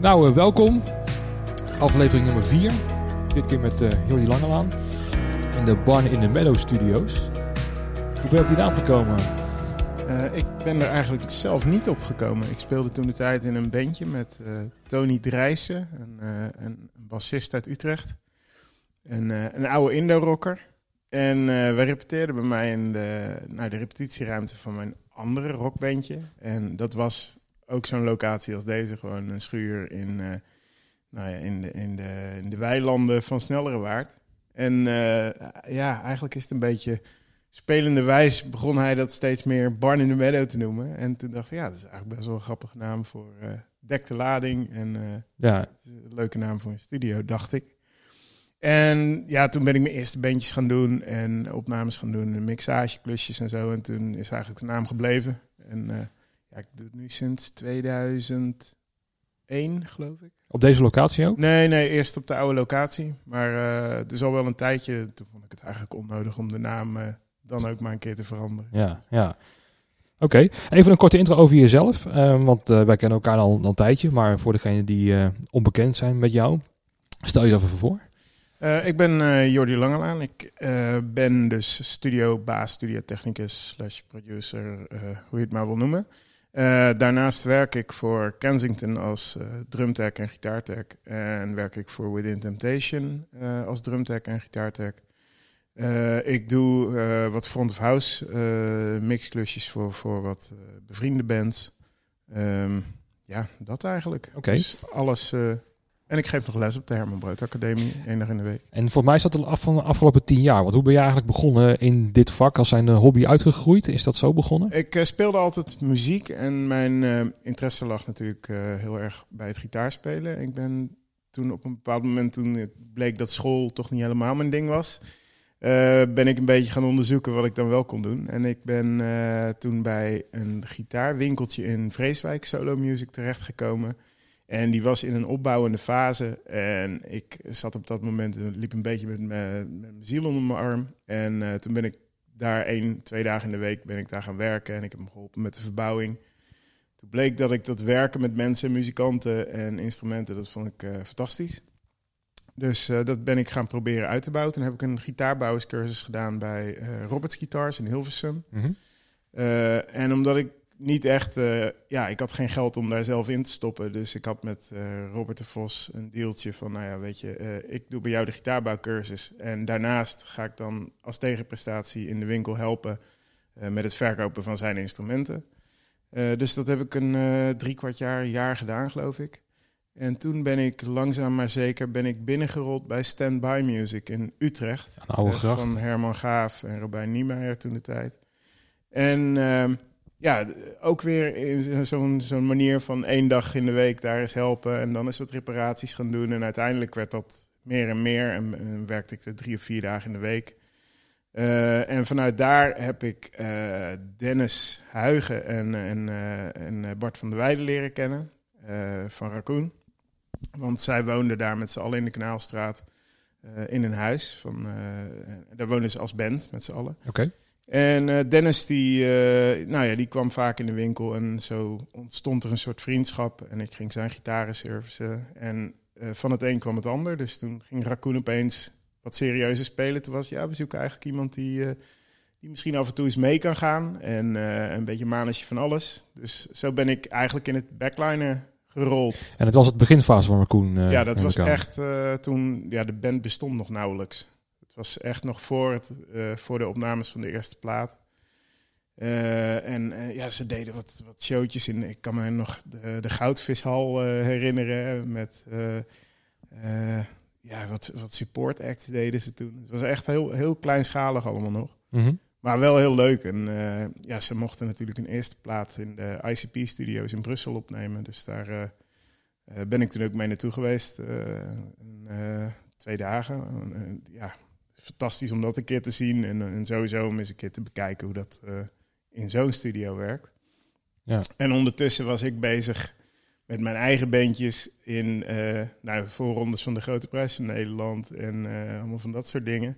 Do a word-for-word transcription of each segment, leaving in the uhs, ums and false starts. Nou, uh, welkom. Aflevering nummer vier. Dit keer met uh, Jordi Langelaan. In de Barn in the Meadow studios. Hoe ben je op die naam gekomen? Uh, ik ben er eigenlijk zelf niet op gekomen. Ik speelde toen de tijd in een bandje met uh, Tony Drijssen. Een, uh, een bassist uit Utrecht. Een, uh, een oude Indo-rocker. En uh, we repeteerden bij mij in de, nou, de repetitieruimte van mijn andere rockbandje. En dat was ook zo'n locatie als deze. Gewoon een schuur in, uh, nou ja, in, de, in, de, in de weilanden van Snellere Waard. En uh, ja, eigenlijk is het een beetje spelenderwijs begon hij dat steeds meer Barn in the Meadow te noemen. En toen dacht ik, ja, dat is eigenlijk best wel een grappige naam voor uh, dekte lading. En uh, ja. Het is een leuke naam voor een studio, dacht ik. En ja, toen ben ik mijn eerste bandjes gaan doen en opnames gaan doen, en mixageklusjes en zo. En toen is eigenlijk de naam gebleven. En uh, ja, ik doe het nu sinds tweeduizend één, geloof ik. Op deze locatie ook? Nee, nee, eerst op de oude locatie. Maar uh, het is al wel een tijdje. Toen vond ik het eigenlijk onnodig om de naam uh, dan ook maar een keer te veranderen. Ja, ja. Oké, okay. Even een korte intro over jezelf. Uh, want uh, wij kennen elkaar al, al een tijdje. Maar voor degenen die uh, onbekend zijn met jou, stel jezelf even voor. Uh, ik ben uh, Jordi Langelaan. Ik uh, ben dus studiobaas, studiotechnicus, slash producer, uh, hoe je het maar wil noemen. Uh, daarnaast werk ik voor Kensington als uh, drumtech en gitaartech. En werk ik voor Within Temptation uh, als drumtech en gitaartech. Uh, ik doe uh, wat front-of-house uh, mixklusjes voor, voor wat uh, bevriende bands. Um, ja, dat eigenlijk. Oké. Okay. Dus alles. Uh, En ik geef nog les op de Herman Brood Academie, één dag in de week. En voor mij is dat al af van de afgelopen tien jaar. Want hoe ben je eigenlijk begonnen in dit vak? Als zijn hobby uitgegroeid, is dat zo begonnen? Ik uh, speelde altijd muziek en mijn uh, interesse lag natuurlijk uh, heel erg bij het gitaarspelen. Ik ben toen op een bepaald moment, toen het bleek dat school toch niet helemaal mijn ding was, uh, ben ik een beetje gaan onderzoeken wat ik dan wel kon doen. En ik ben uh, toen bij een gitaarwinkeltje in Vreeswijk, Solo Music, terechtgekomen. En die was in een opbouwende fase. En ik zat op dat moment en liep een beetje met mijn, met mijn ziel onder mijn arm. En uh, toen ben ik daar één, twee dagen in de week ben ik daar gaan werken. En ik heb hem geholpen met de verbouwing. Toen bleek dat ik dat werken met mensen, muzikanten en instrumenten, dat vond ik uh, fantastisch. Dus uh, dat ben ik gaan proberen uit te bouwen. Toen heb ik een gitaarbouwerscursus gedaan bij uh, Robert's Guitars in Hilversum. Mm-hmm. Uh, en omdat ik niet echt, uh, ja, ik had geen geld om daar zelf in te stoppen. Dus ik had met uh, Robert de Vos een deeltje van, nou ja, weet je, uh, ik doe bij jou de gitaarbouwcursus. En daarnaast ga ik dan als tegenprestatie in de winkel helpen uh, met het verkopen van zijn instrumenten. Uh, dus dat heb ik een uh, drie kwart jaar, jaar gedaan, geloof ik. En toen ben ik langzaam maar zeker ben ik binnengerold bij Standby Music in Utrecht. Uh, van Herman Gaaf en Robijn Niemeyer toen de tijd. En Uh, Ja, ook weer in zo'n, zo'n manier van één dag in de week daar eens helpen en dan eens wat reparaties gaan doen. En uiteindelijk werd dat meer en meer en, en werkte ik er drie of vier dagen in de week. Uh, en vanuit daar heb ik uh, Dennis Huigen en, en, uh, en Bart van der Weijden leren kennen uh, van Raccoon. Want zij woonden daar met z'n allen in de Kanaalstraat uh, in een huis. Van, uh, daar woonden ze als band met z'n allen. Oké. Okay. En uh, Dennis die, uh, nou ja, die kwam vaak in de winkel en zo ontstond er een soort vriendschap. En ik ging zijn gitaren servicen en uh, van het een kwam het ander. Dus toen ging Raccoon opeens wat serieuzer spelen. Toen was ja, we zoeken eigenlijk iemand die, uh, die misschien af en toe eens mee kan gaan. En uh, een beetje manetje van alles. Dus zo ben ik eigenlijk in het backliner gerold. En het was het beginfase van Raccoon? Uh, ja, dat was echt uh, toen, ja, de band bestond nog nauwelijks. Was echt nog voor, het, uh, voor de opnames van de eerste plaat. Uh, en uh, ja, ze deden wat, wat showtjes in. Ik kan me nog de, de Goudvishal uh, herinneren. Met uh, uh, ja, wat, wat support acts deden ze toen. Het was echt heel, heel kleinschalig allemaal nog. Mm-hmm. Maar wel heel leuk. En uh, ja, ze mochten natuurlijk hun eerste plaat in de I C P studios in Brussel opnemen. Dus daar uh, uh, ben ik toen ook mee naartoe geweest. Uh, uh, twee dagen. Uh, uh, ja... Fantastisch om dat een keer te zien en, en sowieso om eens een keer te bekijken hoe dat uh, in zo'n studio werkt. Ja. En ondertussen was ik bezig met mijn eigen bandjes in uh, nou, voorrondes van de Grote Prijs van Nederland en uh, allemaal van dat soort dingen.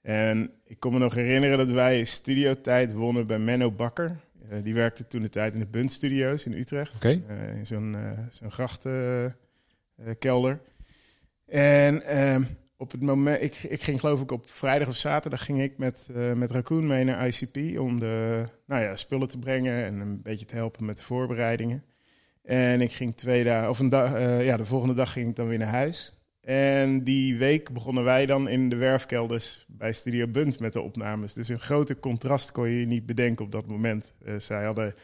En ik kon me nog herinneren dat wij studiotijd wonnen bij Menno Bakker. Uh, die werkte toen de tijd in de Bunt Studios in Utrecht. Okay. Uh, in zo'n, uh, zo'n grachten uh, kelder. En uh, op het moment, ik, ik ging geloof ik op vrijdag of zaterdag ging ik met, uh, met Raccoon mee naar I C P om de nou ja, spullen te brengen en een beetje te helpen met de voorbereidingen. En ik ging twee dagen, of een dag, uh, ja, de volgende dag ging ik dan weer naar huis. En die week begonnen wij dan in de werfkelders bij Studio Bunt met de opnames. Dus een groter contrast kon je niet bedenken op dat moment. Uh, zij hadden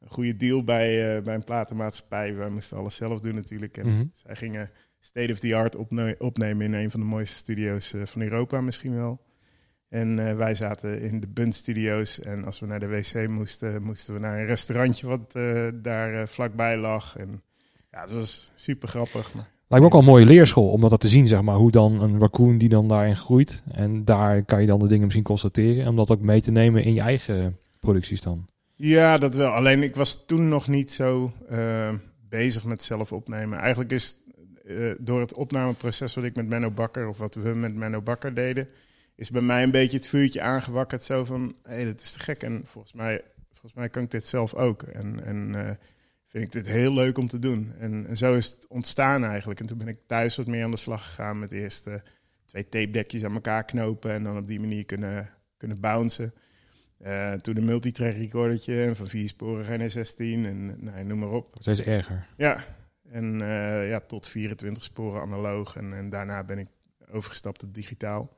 een goede deal bij, uh, bij een platenmaatschappij. Wij moesten alles zelf doen natuurlijk. En mm-hmm. zij gingen state of the art opne- opnemen in een van de mooiste studio's uh, van Europa misschien wel. En uh, wij zaten in de Bunt Studios. En als we naar de wc moesten, moesten we naar een restaurantje wat uh, daar uh, vlakbij lag. En ja, het was super grappig, maar... Lijkt me ook al een mooie leerschool om dat te zien, zeg maar. Hoe dan een Raccoon die dan daarin groeit. En daar kan je dan de dingen misschien constateren. En om dat ook mee te nemen in je eigen producties dan. Ja, dat wel. Alleen ik was toen nog niet zo uh, bezig met zelf opnemen. Eigenlijk is uh, door het opnameproces wat ik met Menno Bakker... of wat we met Menno Bakker deden... is bij mij een beetje het vuurtje aangewakkerd. Zo van, hé, hey, dat is te gek. En volgens mij, volgens mij kan ik dit zelf ook. En... en uh, vind ik dit heel leuk om te doen. En, en zo is het ontstaan eigenlijk. En toen ben ik thuis wat meer aan de slag gegaan... met eerst uh, twee tapedekjes aan elkaar knopen... en dan op die manier kunnen, kunnen bouncen. Uh, toen een multitrack recordertje... van vier sporen geen zestien en nou, noem maar op. Steeds erger. Ja, en uh, ja, tot vierentwintig sporen analoog. En, en daarna ben ik overgestapt op digitaal.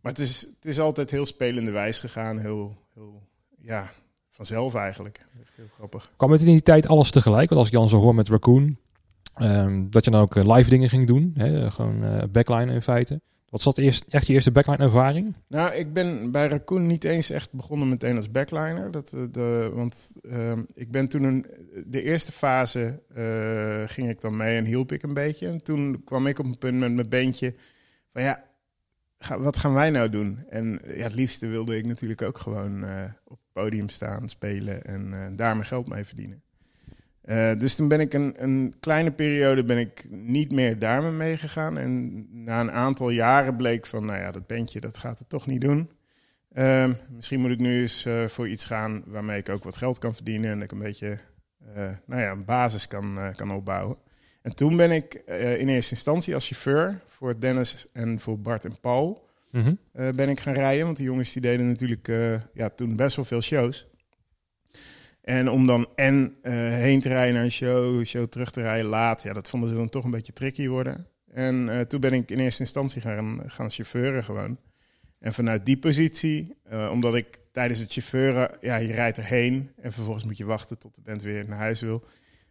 Maar het is, het is altijd heel spelende wijs gegaan. Heel, heel ja... Vanzelf eigenlijk. Dat is heel grappig. Kwam het in die tijd alles tegelijk? Want als ik dan zo hoor met Raccoon... Um, dat je dan ook live dingen ging doen. Hè? Gewoon uh, backline in feite. Wat was dat eerst, echt je eerste backline ervaring? Nou, ik ben bij Raccoon niet eens echt begonnen meteen als backliner. Dat, de, want um, ik ben toen... Een, de eerste fase uh, ging ik dan mee en hielp ik een beetje. En toen kwam ik op een punt met mijn bandje... van ja, ga, wat gaan wij nou doen? En ja, het liefste wilde ik natuurlijk ook gewoon... Uh, op podium staan, spelen en uh, daar mijn geld mee verdienen. Uh, dus toen ben ik een, een kleine periode ben ik niet meer daarmee meegegaan. En na een aantal jaren bleek van, nou ja, dat bandje, dat gaat het toch niet doen. Uh, misschien moet ik nu eens uh, voor iets gaan waarmee ik ook wat geld kan verdienen... en dat ik een beetje uh, nou ja, een basis kan, uh, kan opbouwen. En toen ben ik uh, in eerste instantie als chauffeur voor Dennis en voor Bart en Paul... Mm-hmm. Uh, ben ik gaan rijden, want die jongens die deden natuurlijk uh, ja, toen best wel veel shows. En om dan en uh, heen te rijden naar een show, show terug te rijden laat, ja, dat vonden ze dan toch een beetje tricky worden. En uh, toen ben ik in eerste instantie gaan, gaan chauffeuren gewoon. En vanuit die positie, uh, omdat ik tijdens het chauffeuren, ja, je rijdt erheen en vervolgens moet je wachten tot de band weer naar huis wil.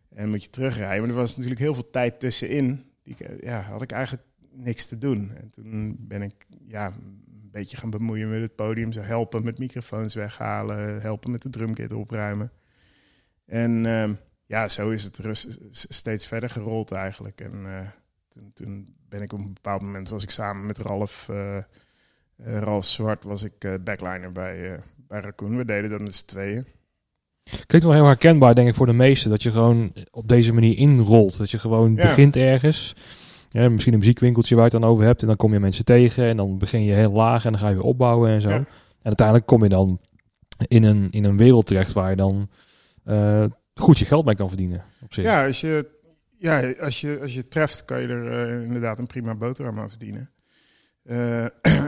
En moet je terugrijden, maar er was natuurlijk heel veel tijd tussenin. Die, ja, had ik eigenlijk... niks te doen. En toen ben ik ja, een beetje gaan bemoeien met het podium. Zo helpen met microfoons weghalen. Helpen met de drumkit opruimen. En uh, ja, zo is het rust, steeds verder gerold eigenlijk. En uh, toen, toen ben ik op een bepaald moment... was ik samen met Ralf... Uh, uh, Ralf Zwart was ik uh, backliner bij, uh, bij Raccoon. We deden dat met z'n tweeën. Klinkt wel heel herkenbaar, denk ik, voor de meesten. Dat je gewoon op deze manier inrolt. Dat je gewoon ja. begint ergens... Ja, misschien een muziekwinkeltje waar je het dan over hebt. En dan kom je mensen tegen. En dan begin je heel laag. En dan ga je weer opbouwen en zo. Ja. En uiteindelijk kom je dan in een, in een wereld terecht... waar je dan uh, goed je geld mee kan verdienen. Op zich. Ja, als je, ja als, je, als je treft kan je er uh, inderdaad een prima boterham aan verdienen. Uh,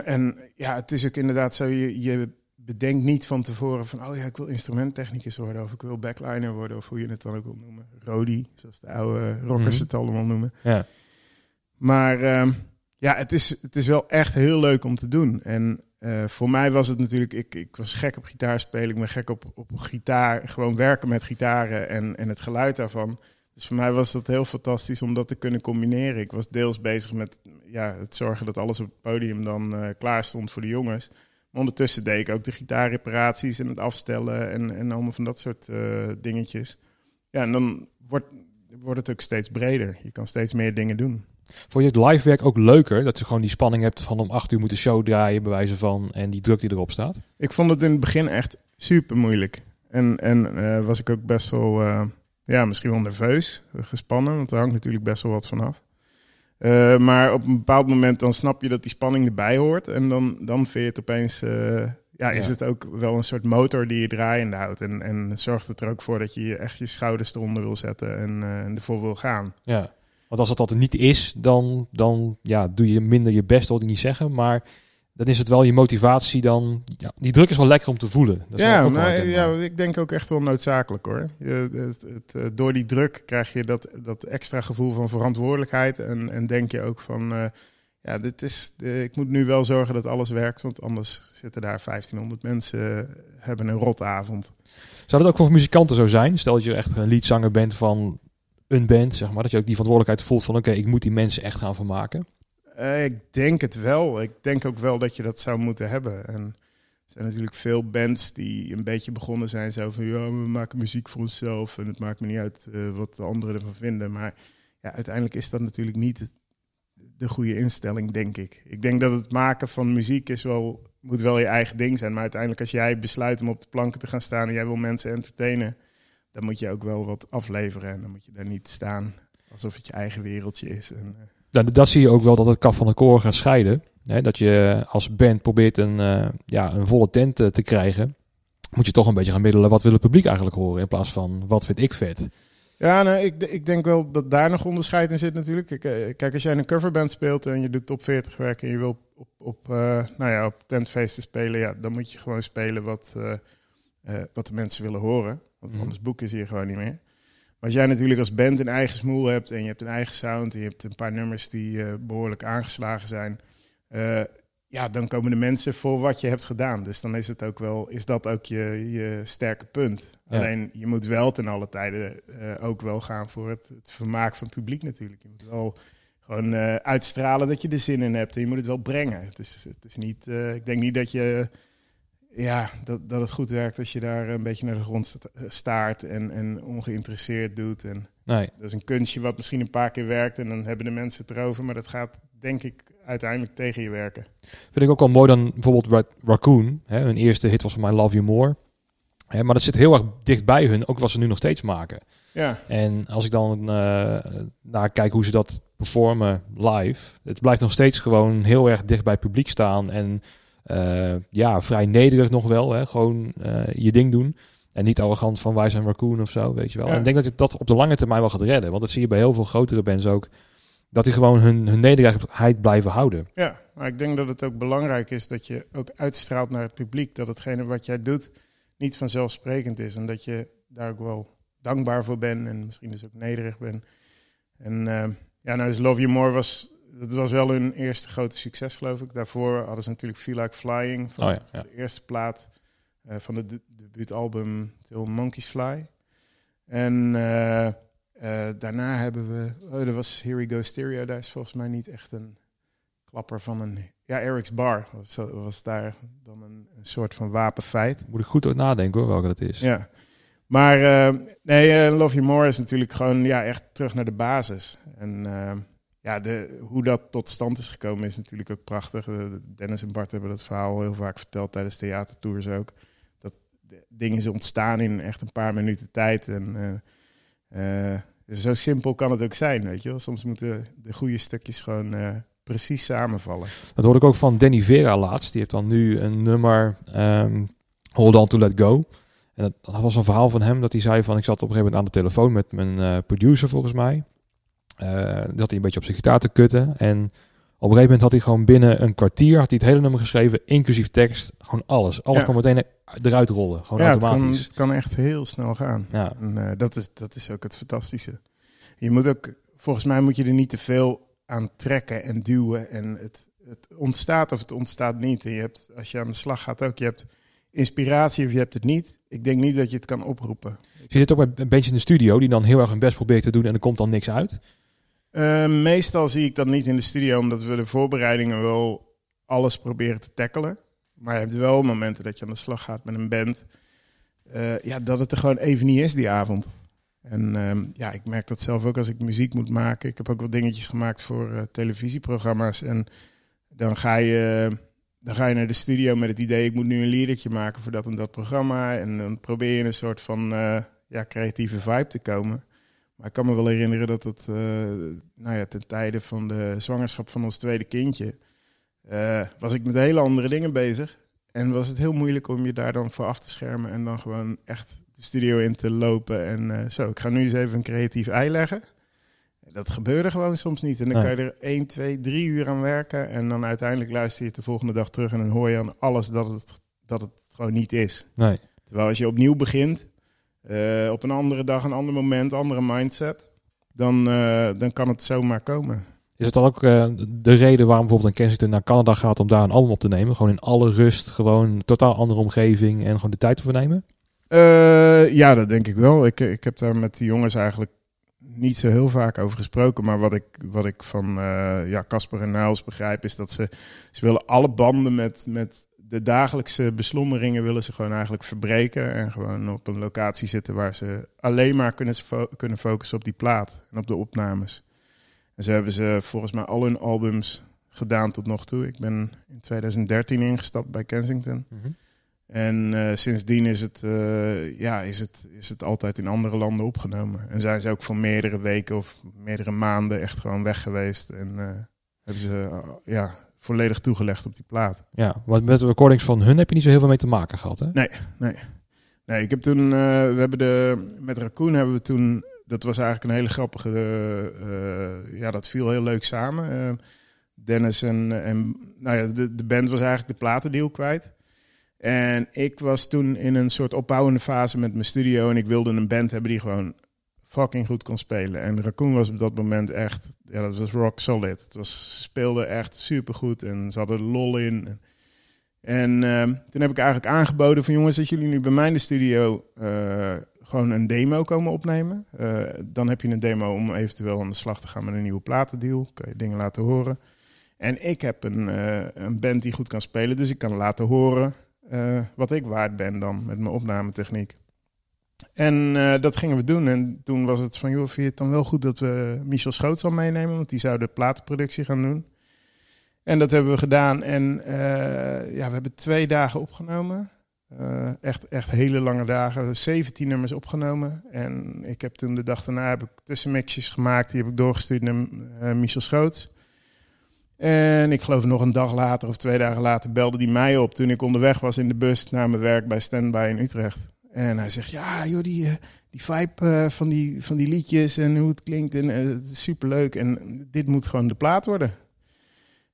en ja, het is ook inderdaad zo... Je, je bedenkt niet van tevoren van... oh ja, ik wil instrumenttechnicus worden. Of ik wil backliner worden. Of hoe je het dan ook wil noemen. Rodi, zoals de oude rockers het mm-hmm. allemaal noemen. Ja. Maar uh, ja, het is, het is wel echt heel leuk om te doen. En uh, voor mij was het natuurlijk... Ik, ik was gek op gitaar spelen. Ik ben gek op, op gitaar. Gewoon werken met gitaren en, en het geluid daarvan. Dus voor mij was dat heel fantastisch om dat te kunnen combineren. Ik was deels bezig met ja, het zorgen dat alles op het podium dan uh, klaar stond voor de jongens. Maar ondertussen deed ik ook de gitaarreparaties en het afstellen... en, en allemaal van dat soort uh, dingetjes. Ja, en dan wordt, wordt het ook steeds breder. Je kan steeds meer dingen doen. Vond je het live werk ook leuker? Dat je gewoon die spanning hebt van om acht uur moeten show draaien, bij wijze van, en die druk die erop staat? Ik vond het in het begin echt super moeilijk. En, en uh, was ik ook best wel, uh, ja, misschien wel nerveus, gespannen. Want er hangt natuurlijk best wel wat vanaf. Uh, maar op een bepaald moment dan snap je dat die spanning erbij hoort. En dan, dan vind je het opeens, uh, ja, is ja. het ook wel een soort motor die je draaiende houdt. En, en zorgt het er ook voor dat je echt je schouders eronder wil zetten en, uh, en ervoor wil gaan. Ja. Want als dat dat niet is, dan, dan ja, doe je minder je best, dat wil ik niet zeggen. Maar dan is het wel je motivatie dan... Ja, die druk is wel lekker om te voelen. Dat is ja, ook maar, ja, ik denk ook echt wel noodzakelijk hoor. Je, het, het, door die druk krijg je dat, dat extra gevoel van verantwoordelijkheid. En, en denk je ook van... Uh, ja, dit is, uh, ik moet nu wel zorgen dat alles werkt. Want anders zitten daar vijftienhonderd mensen, hebben een rotavond. Zou dat ook voor muzikanten zo zijn? Stel dat je echt een leadzanger bent van... een band, zeg maar, dat je ook die verantwoordelijkheid voelt van oké, okay, ik moet die mensen echt gaan vermaken? Uh, ik denk het wel. Ik denk ook wel dat je dat zou moeten hebben. En er zijn natuurlijk veel bands die een beetje begonnen zijn zo van ja, we maken muziek voor onszelf en het maakt me niet uit uh, wat de anderen ervan vinden. Maar ja, uiteindelijk is dat natuurlijk niet de goede instelling, denk ik. Ik denk dat het maken van muziek is wel, moet wel je eigen ding zijn. Maar uiteindelijk als jij besluit om op de planken te gaan staan en jij wil mensen entertainen, dan moet je ook wel wat afleveren en dan moet je daar niet staan alsof het je eigen wereldje is. En, uh. ja, dat zie je ook wel, dat het kaf van het koren gaat scheiden. Hè? Dat je als band probeert een, uh, ja, een volle tent uh, te krijgen, moet je toch een beetje gaan middelen wat wil het publiek eigenlijk horen in plaats van wat vind ik vet. Ja, nou, ik, ik denk wel dat daar nog onderscheid in zit natuurlijk. Kijk, als jij in een coverband speelt en je doet top veertig werk en je wil op, op, uh, nou ja, op tentfeesten spelen, ja, dan moet je gewoon spelen wat, uh, uh, wat de mensen willen horen. Want anders boeken ze je gewoon niet meer. Maar als jij natuurlijk als band een eigen smoel hebt en je hebt een eigen sound en je hebt een paar nummers die uh, behoorlijk aangeslagen zijn, uh, ja, dan komen de mensen voor wat je hebt gedaan. Dus dan is het ook wel, is dat ook je, je sterke punt. Ja. Alleen je moet wel ten alle tijden uh, ook wel gaan voor het, het vermaak van het publiek natuurlijk. Je moet wel gewoon uh, uitstralen dat je er zin in hebt en je moet het wel brengen. Het is, het is niet, uh, ik denk niet dat je. Ja, dat, dat het goed werkt als je daar een beetje naar de grond staart en, en ongeïnteresseerd doet. En nee. Dat is een kunstje wat misschien een paar keer werkt en dan hebben de mensen het erover. Maar dat gaat, denk ik, uiteindelijk tegen je werken. Vind ik ook wel mooi dan bijvoorbeeld bij Raccoon. Hè, hun eerste hit was voor mij Love You More. Hè, maar dat zit heel erg dicht bij hun, ook wat ze nu nog steeds maken. Ja. En als ik dan uh, naar kijk hoe ze dat performen live. Het blijft nog steeds gewoon heel erg dicht bij het publiek staan en... Uh, ja, vrij nederig nog wel. Hè? Gewoon uh, je ding doen. En niet arrogant van wij zijn Raccoon of zo, weet je wel. Ja. En ik denk dat je dat op de lange termijn wel gaat redden. Want dat zie je bij heel veel grotere bands ook. Dat die gewoon hun, hun nederigheid blijven houden. Ja, maar ik denk dat het ook belangrijk is dat je ook uitstraalt naar het publiek. Dat hetgene wat jij doet niet vanzelfsprekend is. En dat je daar ook wel dankbaar voor bent. En misschien dus ook nederig bent. En uh, ja, nou is Love You More was... Dat was wel hun eerste grote succes, geloof ik. Daarvoor hadden ze natuurlijk Feel Like Flying. Van oh ja, ja. de eerste plaat uh, van het de debuutalbum Till Monkeys Fly. En uh, uh, daarna hebben we... Oh, dat was Here We Go Stereo. Daar is volgens mij niet echt een klapper van een... Ja, Eric's Bar was, was daar dan een, een soort van wapenfeit. Moet ik goed over nadenken hoor, welke dat is. Ja. Maar uh, nee, uh, Love You More is natuurlijk gewoon ja, echt terug naar de basis. En... Uh, Ja, de, hoe dat tot stand is gekomen is natuurlijk ook prachtig. Dennis en Bart hebben dat verhaal heel vaak verteld tijdens theatertours ook. Dat ding is ontstaan in echt een paar minuten tijd. En uh, uh, zo simpel kan het ook zijn, weet je wel. Soms moeten de goede stukjes gewoon uh, precies samenvallen. Dat hoorde ik ook van Danny Vera laatst. Die heeft dan nu een nummer um, Hold On To Let Go. En dat was een verhaal van hem dat hij zei van... Ik zat op een gegeven moment aan de telefoon met mijn uh, producer volgens mij. Uh, dat hij een beetje op zijn gitaar te kutten. En op een gegeven moment had hij gewoon binnen een kwartier... had hij het hele nummer geschreven, inclusief tekst. Gewoon alles. Alles ja. kon meteen eruit rollen. Gewoon ja, automatisch. Het kan, het kan echt heel snel gaan. Ja. En, uh, dat is, dat is ook het fantastische. Je moet ook... Volgens mij moet je er niet te veel aan trekken en duwen. En het, het ontstaat of het ontstaat niet. En je hebt, als je aan de slag gaat ook... Je hebt inspiratie of je hebt het niet. Ik denk niet dat je het kan oproepen. Je zit ook bij een beetje in de studio... die dan heel erg hun best probeert te doen... en er komt dan niks uit. Uh, meestal zie ik dat niet in de studio, omdat we de voorbereidingen wel alles proberen te tackelen. Maar je hebt wel momenten dat je aan de slag gaat met een band, uh, ja, dat het er gewoon even niet is die avond. En uh, ja, ik merk dat zelf ook als ik muziek moet maken. Ik heb ook wel dingetjes gemaakt voor uh, televisieprogramma's. En dan ga, je, uh, dan ga je naar de studio met het idee, ik moet nu een liedertje maken voor dat en dat programma. En dan probeer je een soort van uh, ja, creatieve vibe te komen. Maar ik kan me wel herinneren dat het uh, nou ja, ten tijde van de zwangerschap van ons tweede kindje... Uh, was ik met hele andere dingen bezig. En was het heel moeilijk om je daar dan voor af te schermen... en dan gewoon echt de studio in te lopen. En uh, zo, ik ga nu eens even een creatief ei leggen. dat gebeurde gewoon soms niet. En dan kan je er één, twee, drie uur aan werken. En dan uiteindelijk luister je het de volgende dag terug. En dan hoor je aan alles dat het, dat het gewoon niet is. Nee. Terwijl als je opnieuw begint, uh, op een andere dag, een ander moment, andere mindset. Dan, uh, dan kan het zomaar komen. Is het dan ook uh, de reden waarom bijvoorbeeld een Kensington naar Canada gaat om daar een album op te nemen? Gewoon in alle rust, gewoon een totaal andere omgeving en gewoon de tijd ervoor nemen? Uh, ja, dat denk ik wel. Ik, ik heb daar met die jongens eigenlijk niet zo heel vaak over gesproken. Maar wat ik, wat ik van uh, ja, Casper en Niels begrijp is dat ze, ze willen alle banden met, met de dagelijkse beslommeringen willen ze gewoon eigenlijk verbreken. En gewoon op een locatie zitten waar ze alleen maar kunnen, fo- kunnen focussen op die plaat en op de opnames. En zo hebben ze volgens mij al hun albums gedaan tot nog toe. Ik ben in twintig dertien ingestapt bij Kensington. Mm-hmm. En uh, sindsdien is het, uh, ja, is, het, is het altijd in andere landen opgenomen. En zijn ze ook voor meerdere weken of meerdere maanden echt gewoon weg geweest. En uh, hebben ze uh, ja, volledig toegelegd op die plaat. Ja, want met de recordings van hun heb je niet zo heel veel mee te maken gehad, hè? Nee, nee. nee ik heb toen, uh, we hebben de, met Raccoon hebben we toen... Dat was eigenlijk een hele grappige... Uh, uh, ja, dat viel heel leuk samen. Uh, Dennis en... en nou ja, de, de band was eigenlijk de platendeal kwijt. En ik was toen in een soort opbouwende fase met mijn studio. En ik wilde een band hebben die gewoon fucking goed kon spelen. En Raccoon was op dat moment echt... Ja, dat was rock solid. Het was, ze speelden echt supergoed en ze hadden lol in. En uh, toen heb ik eigenlijk aangeboden van... Jongens, dat jullie nu bij mij in de studio... Uh, gewoon een demo komen opnemen. Uh, dan heb je een demo om eventueel aan de slag te gaan met een nieuwe platendeal. Kun je dingen laten horen. En ik heb een, uh, een band die goed kan spelen. Dus ik kan laten horen uh, wat ik waard ben dan met mijn opnametechniek. En uh, dat gingen we doen. En toen was het van, joh, vind je het dan wel goed dat we Michel Schoots al meenemen? Want die zou de platenproductie gaan doen. En dat hebben we gedaan. En uh, ja, we hebben twee dagen opgenomen. Uh, echt, echt hele lange dagen, zeventien nummers opgenomen. En ik heb toen de dag daarna heb ik tussenmixjes gemaakt. Die heb ik doorgestuurd naar uh, Michel Schoots. En ik geloof nog een dag later of twee dagen later belde die mij op. Toen ik onderweg was in de bus naar mijn werk bij Standby in Utrecht. En hij zegt, ja joh, die, die vibe uh, van, die, van die liedjes en hoe het klinkt. En, uh, het is superleuk en dit moet gewoon de plaat worden.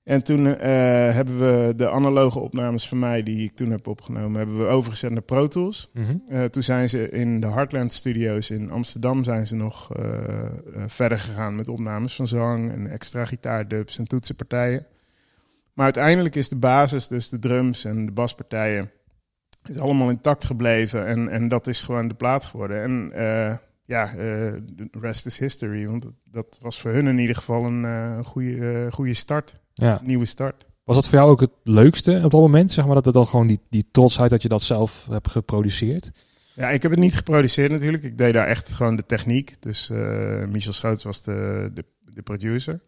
En toen uh, hebben we de analoge opnames van mij, die ik toen heb opgenomen, hebben we overgezet naar Pro Tools. Mm-hmm. Uh, toen zijn ze in de Heartland Studios in Amsterdam zijn ze nog uh, uh, verder gegaan met opnames van zang en extra gitaardubs en toetsenpartijen. Maar uiteindelijk is de basis, dus de drums en de baspartijen, is allemaal intact gebleven. En, en dat is gewoon de plaat geworden. En uh, ja, uh, rest is history, want dat, dat was voor hun in ieder geval een uh, goede, uh, goede start. Ja. Nieuwe start. Was dat voor jou ook het leukste op dat moment? Zeg maar dat het dan gewoon die, die trotsheid dat je dat zelf hebt geproduceerd? Ja, ik heb het niet geproduceerd natuurlijk. Ik deed daar echt gewoon de techniek. Dus uh, Michel Schoots was de, de, de producer.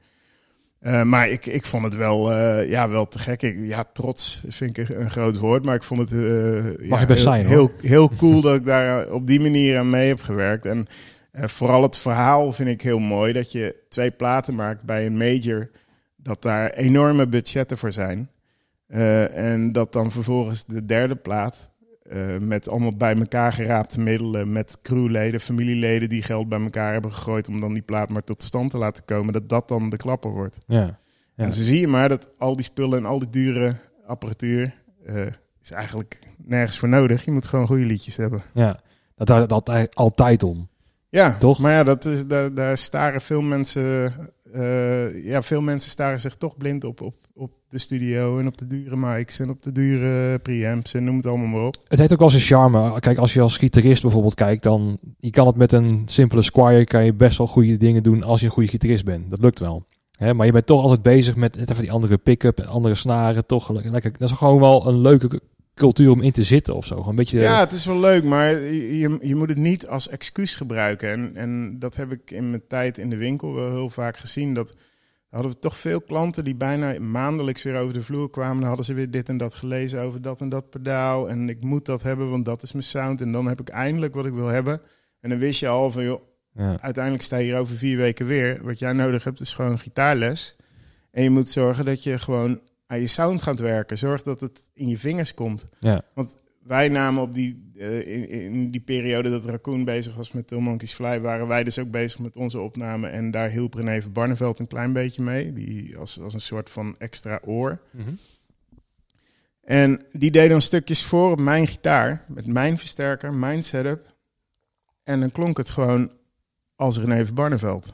Uh, maar ik, ik vond het wel, uh, ja, wel te gek. Ik, ja, trots vind ik een groot woord. Maar ik vond het uh, Mag ja, je best heel, zijn, heel, heel cool dat ik daar op die manier aan mee heb gewerkt. En uh, vooral het verhaal vind ik heel mooi. Dat je twee platen maakt bij een major... Dat daar enorme budgetten voor zijn. Uh, en dat dan vervolgens de derde plaat... Uh, met allemaal bij elkaar geraapte middelen... met crewleden, familieleden die geld bij elkaar hebben gegooid... om dan die plaat maar tot stand te laten komen... dat dat dan de klapper wordt. Ja, ja. En zo zie je maar dat al die spullen en al die dure apparatuur... Uh, is eigenlijk nergens voor nodig. Je moet gewoon goede liedjes hebben. Ja, dat houdt altijd, altijd om. Ja, toch? Maar ja, dat is, daar, daar staren veel mensen... Uh, ja, veel mensen staren zich toch blind op, op, op de studio en op de dure mics en op de dure preamps en noem het allemaal maar op. Het heeft ook wel zijn charme. Kijk, als je als gitarist bijvoorbeeld kijkt, dan je kan het met een simpele Squire kan je best wel goede dingen doen als je een goede gitarist bent. Dat lukt wel. Hè? Maar je bent toch altijd bezig met even die andere pick-up en andere snaren. Toch, lekker. Dat is gewoon wel een leuke cultuur om in te zitten of zo. Een beetje... Ja, het is wel leuk, maar je, je moet het niet als excuus gebruiken. En, en dat heb ik in mijn tijd in de winkel wel heel vaak gezien. Dat hadden we toch veel klanten die bijna maandelijks weer over de vloer kwamen. Dan hadden ze weer dit en dat gelezen over dat en dat pedaal. En ik moet dat hebben, want dat is mijn sound. En dan heb ik eindelijk wat ik wil hebben. En dan wist je al van, joh, ja. Uiteindelijk sta je hier over vier weken weer. Wat jij nodig hebt is gewoon gitaarles. En je moet zorgen dat je gewoon... aan je sound gaat werken. Zorg dat het in je vingers komt. Ja. Want wij namen op die uh, in, in die periode dat Raccoon bezig was met Till Monkeys Fly, waren wij dus ook bezig met onze opname. En daar hielp René van Barneveld een klein beetje mee. Die als, als een soort van extra oor. Mm-hmm. En die deed dan stukjes voor op mijn gitaar, met mijn versterker, mijn setup. En dan klonk het gewoon als René van Barneveld.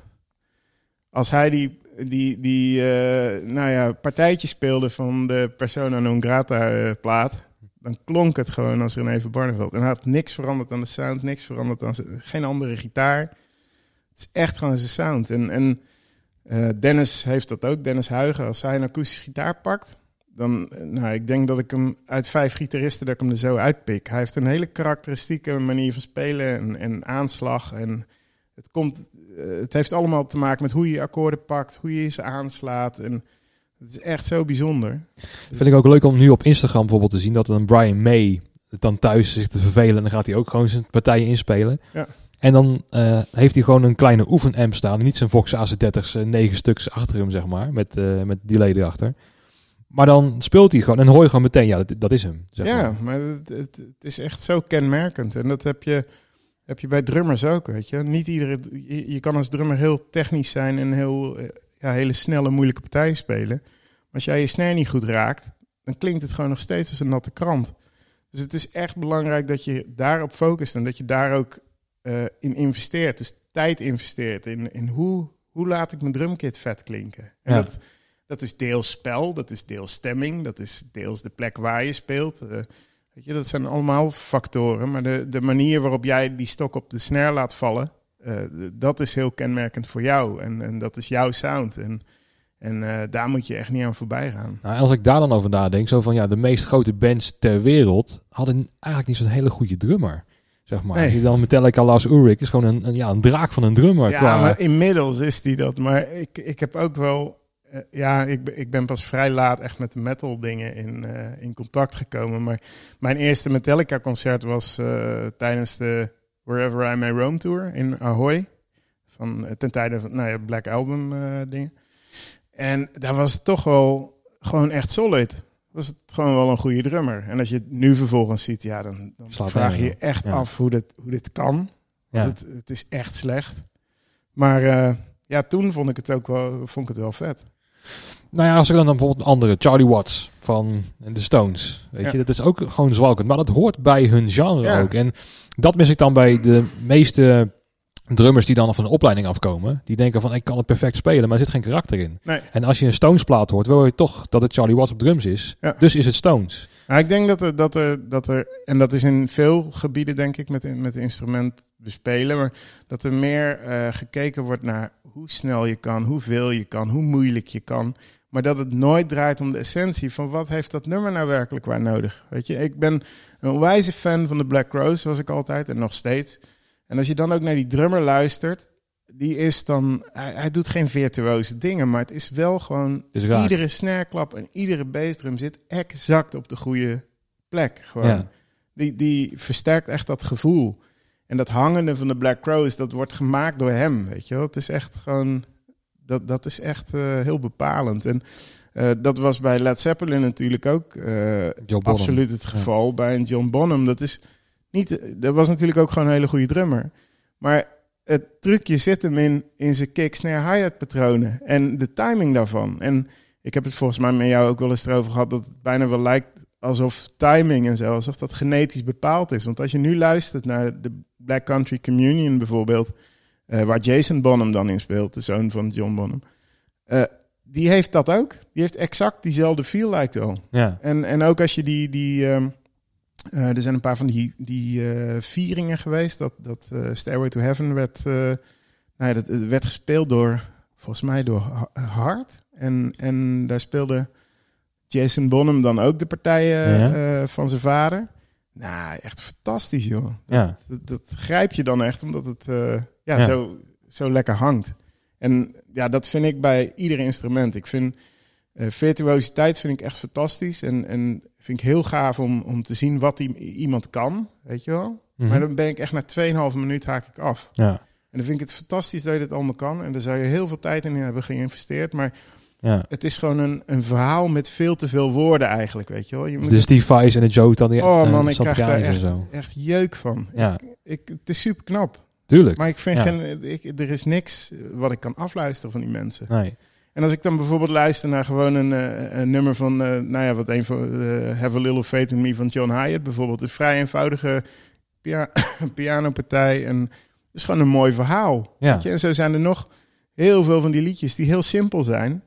Als hij die, die, die uh, nou ja, partijtje speelde van de Persona non grata uh, plaat, dan klonk het gewoon als René van Barneveld. En hij had niks veranderd aan de sound, niks veranderd aan zijn, geen andere gitaar. Het is echt gewoon zijn sound. En, en uh, Dennis heeft dat ook, Dennis Huigen. Als hij een akoestische gitaar pakt, dan, nou, ik denk dat ik hem uit vijf gitaristen dat ik hem er zo uitpik. Hij heeft een hele karakteristieke manier van spelen en, en aanslag. En het, komt, het heeft allemaal te maken met hoe je akkoorden pakt, hoe je ze aanslaat. En het is echt zo bijzonder. Vind ik ook leuk om nu op Instagram bijvoorbeeld te zien dat een Brian May dan thuis zit te vervelen en dan gaat hij ook gewoon zijn partijen inspelen. Ja. En dan uh, heeft hij gewoon een kleine oefenamp staan, niet zijn Vox A C dertig's, uh, negen stuks achter hem zeg maar, met, uh, met delay erachter. Maar dan speelt hij gewoon en hoor je gewoon meteen, ja, dat, dat is hem. Zeg ja, maar, maar het, het, het is echt zo kenmerkend. En dat heb je, heb je bij drummers ook, weet je. Niet iedere, je, je kan als drummer heel technisch zijn en heel, ja, hele snelle, moeilijke partijen spelen. Maar als jij je snare niet goed raakt, dan klinkt het gewoon nog steeds als een natte krant. Dus het is echt belangrijk dat je daarop focust en dat je daar ook uh, in investeert. Dus tijd investeert in, in hoe, hoe laat ik mijn drumkit vet klinken. En ja. dat... Dat is deels spel, dat is deels stemming, dat is deels de plek waar je speelt. Uh, weet je, dat zijn allemaal factoren. Maar de, de manier waarop jij die stok op de snare laat vallen, uh, d- dat is heel kenmerkend voor jou. En, en dat is jouw sound. En, en uh, daar moet je echt niet aan voorbij gaan. Nou, als ik daar dan over nadenk, zo van ja, de meest grote bands ter wereld hadden eigenlijk niet zo'n hele goede drummer. Zeg maar. Nee. Die dan Metallica, Lars Ulrich is gewoon een, een, ja, een draak van een drummer. Ja, qua... maar inmiddels is die dat. Maar ik, ik heb ook wel... Uh, ja, ik, ik ben pas vrij laat echt met de metal dingen in, uh, in contact gekomen. Maar mijn eerste Metallica concert was uh, tijdens de Wherever I May Roam Tour in Ahoy. Van, uh, ten tijde van nou ja, Black Album uh, dingen. En daar was het toch wel gewoon echt solid. Was het gewoon wel een goede drummer. En als je het nu vervolgens ziet, ja, dan, dan vraag je je echt ja. af hoe dit, hoe dit kan. Ja. Want het, het is echt slecht. Maar uh, ja, toen vond ik het ook wel, vond ik het wel vet. Nou ja, als ik dan, dan bijvoorbeeld een andere, Charlie Watts van The Stones, weet ja. je, dat is ook gewoon zwalkend, maar dat hoort bij hun genre ja. ook. En dat mis ik dan bij de meeste drummers die dan van een opleiding afkomen, die denken van ik kan het perfect spelen, maar er zit geen karakter in. Nee. En als je een Stones plaat hoort, wil je toch dat het Charlie Watts op drums is, ja. dus is het Stones. Nou, ik denk dat er, dat, er, dat er, en dat is in veel gebieden denk ik met, met instrument bespelen, maar dat er meer uh, gekeken wordt naar hoe snel je kan, hoeveel je kan, hoe moeilijk je kan. Maar dat het nooit draait om de essentie van wat heeft dat nummer nou werkelijk waar nodig. Weet je, ik ben een onwijze fan van de Black Crowes, was ik altijd en nog steeds. En als je dan ook naar die drummer luistert, die is dan, hij, hij doet geen virtuoze dingen, maar het is wel gewoon, is iedere snareklap en iedere bassdrum zit exact op de goede plek. Gewoon. Ja. Die, die versterkt echt dat gevoel. En dat hangende van de Black Crowes, dat wordt gemaakt door hem, weet je wel. Het is echt gewoon, dat, dat is echt uh, heel bepalend. En uh, dat was bij Led Zeppelin natuurlijk ook uh, absoluut het geval. Ja. Bij een John Bonham, dat is niet, dat was natuurlijk ook gewoon een hele goede drummer. Maar het trucje zit hem in, in zijn kick, snare, hi-hat patronen en de timing daarvan. En ik heb het volgens mij met jou ook wel eens erover gehad, dat het bijna wel lijkt alsof timing en zo, alsof dat genetisch bepaald is. Want als je nu luistert naar de Black Country Communion bijvoorbeeld, uh, waar Jason Bonham dan in speelt, de zoon van John Bonham, uh, die heeft dat ook. Die heeft exact diezelfde feel, lijkt wel. Ja. En, en ook als je die... die um, uh, er zijn een paar van die, die uh, vieringen geweest, dat, dat uh, Stairway to Heaven werd, uh, nou ja, dat, het werd gespeeld door, volgens mij door Hart. En, en daar speelde Jason Bonham dan ook de partijen ja. uh, van zijn vader. Nou, echt fantastisch, joh. Dat, ja. dat, dat grijp je dan echt, omdat het uh, ja, ja. Zo, zo lekker hangt. En ja, dat vind ik bij ieder instrument. Ik vind uh, virtuositeit vind ik echt fantastisch. En, en vind ik heel gaaf om, om te zien wat die, iemand kan, weet je wel. Mm-hmm. Maar dan ben ik echt na twee komma vijf minuut haak ik af. Ja. En dan vind ik het fantastisch dat je dit allemaal kan. En daar zou je heel veel tijd in hebben geïnvesteerd. Maar Ja. Het is gewoon een, een verhaal met veel te veel woorden eigenlijk, weet je wel. Je moet dus die Vice en de Joe dan die oh man, ik krijg daar echt, echt jeuk van. Ja. Ik, ik, het is super knap. Tuurlijk. Maar ik vind ja. geen, ik, er is niks wat ik kan afluisteren van die mensen. Nee. En als ik dan bijvoorbeeld luister naar gewoon een, uh, een nummer van, uh, nou ja, wat een van uh, Have a Little Faith in Me van John Hyatt bijvoorbeeld, een vrij eenvoudige pia- pianopartij en het is gewoon een mooi verhaal. Ja. Weet je? En zo zijn er nog heel veel van die liedjes die heel simpel zijn.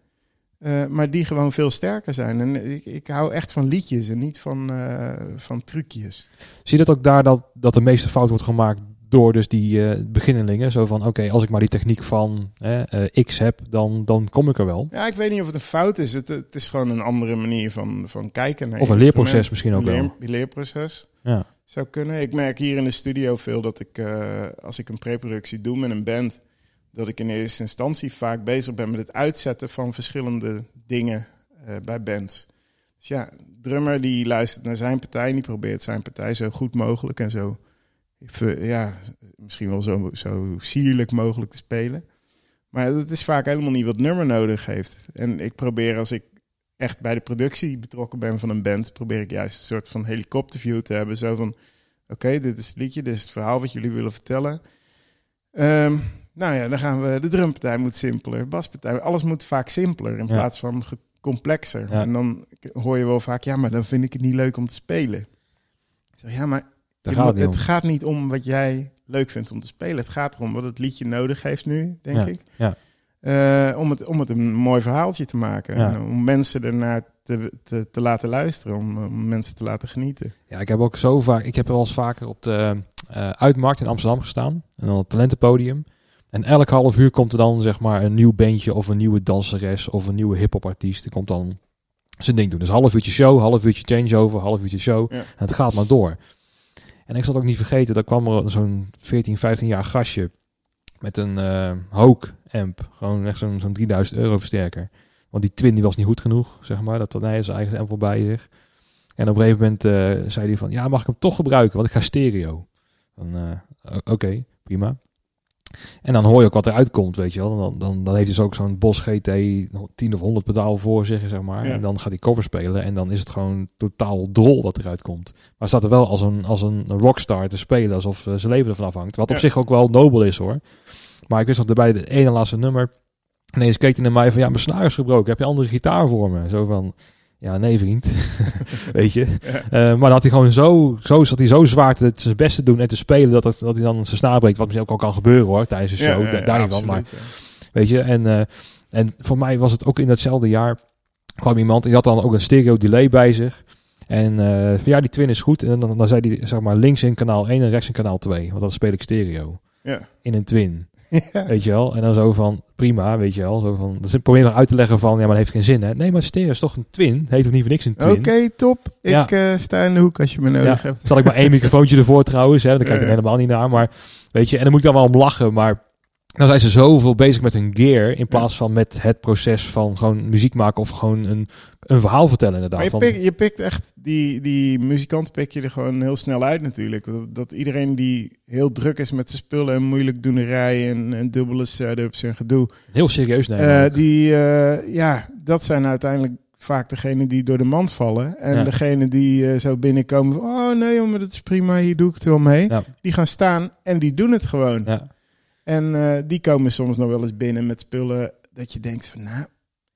Uh, maar die gewoon veel sterker zijn. En ik, ik hou echt van liedjes en niet van, uh, van trucjes. Zie je dat ook daar dat, dat de meeste fout wordt gemaakt door dus die uh, beginnelingen? Zo van, oké, okay, als ik maar die techniek van eh, uh, X heb, dan, dan kom ik er wel. Ja, ik weet niet of het een fout is. Het, het is gewoon een andere manier van, van kijken. Naar of een leerproces misschien ook leer, wel. Leerproces ja. zou kunnen. Ik merk hier in de studio veel dat ik, uh, als ik een preproductie doe met een band, dat ik in eerste instantie vaak bezig ben met het uitzetten van verschillende dingen uh, bij bands. Dus ja, drummer die luistert naar zijn partij, die probeert zijn partij zo goed mogelijk en zo, ja, misschien wel zo, zo sierlijk mogelijk te spelen. Maar dat is vaak helemaal niet wat nummer nodig heeft. En ik probeer, als ik echt bij de productie betrokken ben van een band, probeer ik juist een soort van helikopterview te hebben. Zo van, oké, okay, dit is het liedje, dit is het verhaal wat jullie willen vertellen. Um, Nou ja, dan gaan we... De drumpartij moet simpeler, baspartij... Alles moet vaak simpeler in ja. plaats van complexer. Ja. En dan hoor je wel vaak, ja, maar dan vind ik het niet leuk om te spelen. Ik zeg, ja, maar je, gaat het, het gaat niet om wat jij leuk vindt om te spelen. Het gaat erom wat het liedje nodig heeft nu, denk ja. ik. Ja. Uh, om, het, om het een mooi verhaaltje te maken. Ja. En om mensen ernaar te, te, te laten luisteren. Om, om mensen te laten genieten. Ja, ik heb ook zo vaak... Ik heb wel eens vaker op de uh, Uitmarkt in Amsterdam gestaan. En dan het talentenpodium. En elk half uur komt er dan zeg maar een nieuw bandje of een nieuwe danseres of een nieuwe hiphopartiest. Die komt dan zijn ding doen. Dus half uurtje show, half uurtje changeover, half uurtje show. Ja. En het gaat maar door. En ik zal het ook niet vergeten, daar kwam er zo'n veertien, vijftien jaar gastje met een uh, Hook amp. Gewoon echt zo'n, zo'n drieduizend euro versterker. Want die Twin die was niet goed genoeg, zeg maar. Dat had hij zijn eigen amp al bij zich. En op een gegeven moment uh, zei hij van, ja, mag ik hem toch gebruiken? Want ik ga stereo. Dan uh, oké, okay, prima. En dan hoor je ook wat eruit komt, weet je wel. Dan, dan, dan heeft hij dus ook zo'n Boss G T tien of honderd pedaal voor zich, zeg maar. Ja. En dan gaat hij cover spelen en dan is het gewoon totaal drol wat eruit komt. Maar staat er wel als een, als een rockstar te spelen, alsof zijn leven ervan afhangt. Wat ja. op zich ook wel nobel is, hoor. Maar ik wist nog daarbij de ene laatste nummer. Ineens keek hij naar mij van, ja, mijn snaar is gebroken. Heb je andere gitaar voor me? Zo van... Ja, nee vriend, weet je. Ja. Uh, maar dat hij gewoon zo, zo, dat hij zo zwaar te, zijn best te doen en te spelen, dat, het, dat hij dan zijn snaar breekt, wat misschien ook al kan gebeuren hoor, tijdens een show, ja, ja, ja, da- daar niet van. Maar, ja. Weet je, en, uh, en voor mij was het ook in datzelfde jaar, kwam iemand, die had dan ook een stereo delay bij zich. En uh, van ja, die Twin is goed. En dan, dan zei hij, zeg maar, links in kanaal één en rechts in kanaal twee, want dan speel ik stereo. Ja. In een Twin. Ja. Weet je wel, en dan zo van prima, weet je wel, zo van dat probeer nog uit te leggen van ja, maar dat heeft geen zin, hè? Nee, maar stereo is toch een Twin, heet toch niet voor niks een Twin. Oké, okay, top. Ja. Ik uh, sta in de hoek als je me nodig ja. hebt. Zal ik maar één microfoontje ervoor trouwens, hè? Dan kijk ik er ja. helemaal niet naar, maar weet je, en dan moet ik dan wel om lachen, maar dan zijn ze zoveel bezig met hun gear in plaats ja. van met het proces van gewoon muziek maken of gewoon een, een verhaal vertellen inderdaad. Maar je, pik, je pikt echt, die, die muzikant pik je er gewoon heel snel uit natuurlijk. Dat, dat iedereen die heel druk is met zijn spullen en moeilijk doenerij en, en dubbele setups en gedoe. Heel serieus nemen. Uh, die, uh, ja, dat zijn uiteindelijk vaak degenen die door de mand vallen. En ja. degene die uh, zo binnenkomen van, oh nee jongen, dat is prima, hier doe ik het wel mee. Ja. Die gaan staan en die doen het gewoon. Ja. En uh, die komen soms nog wel eens binnen met spullen dat je denkt van, nou,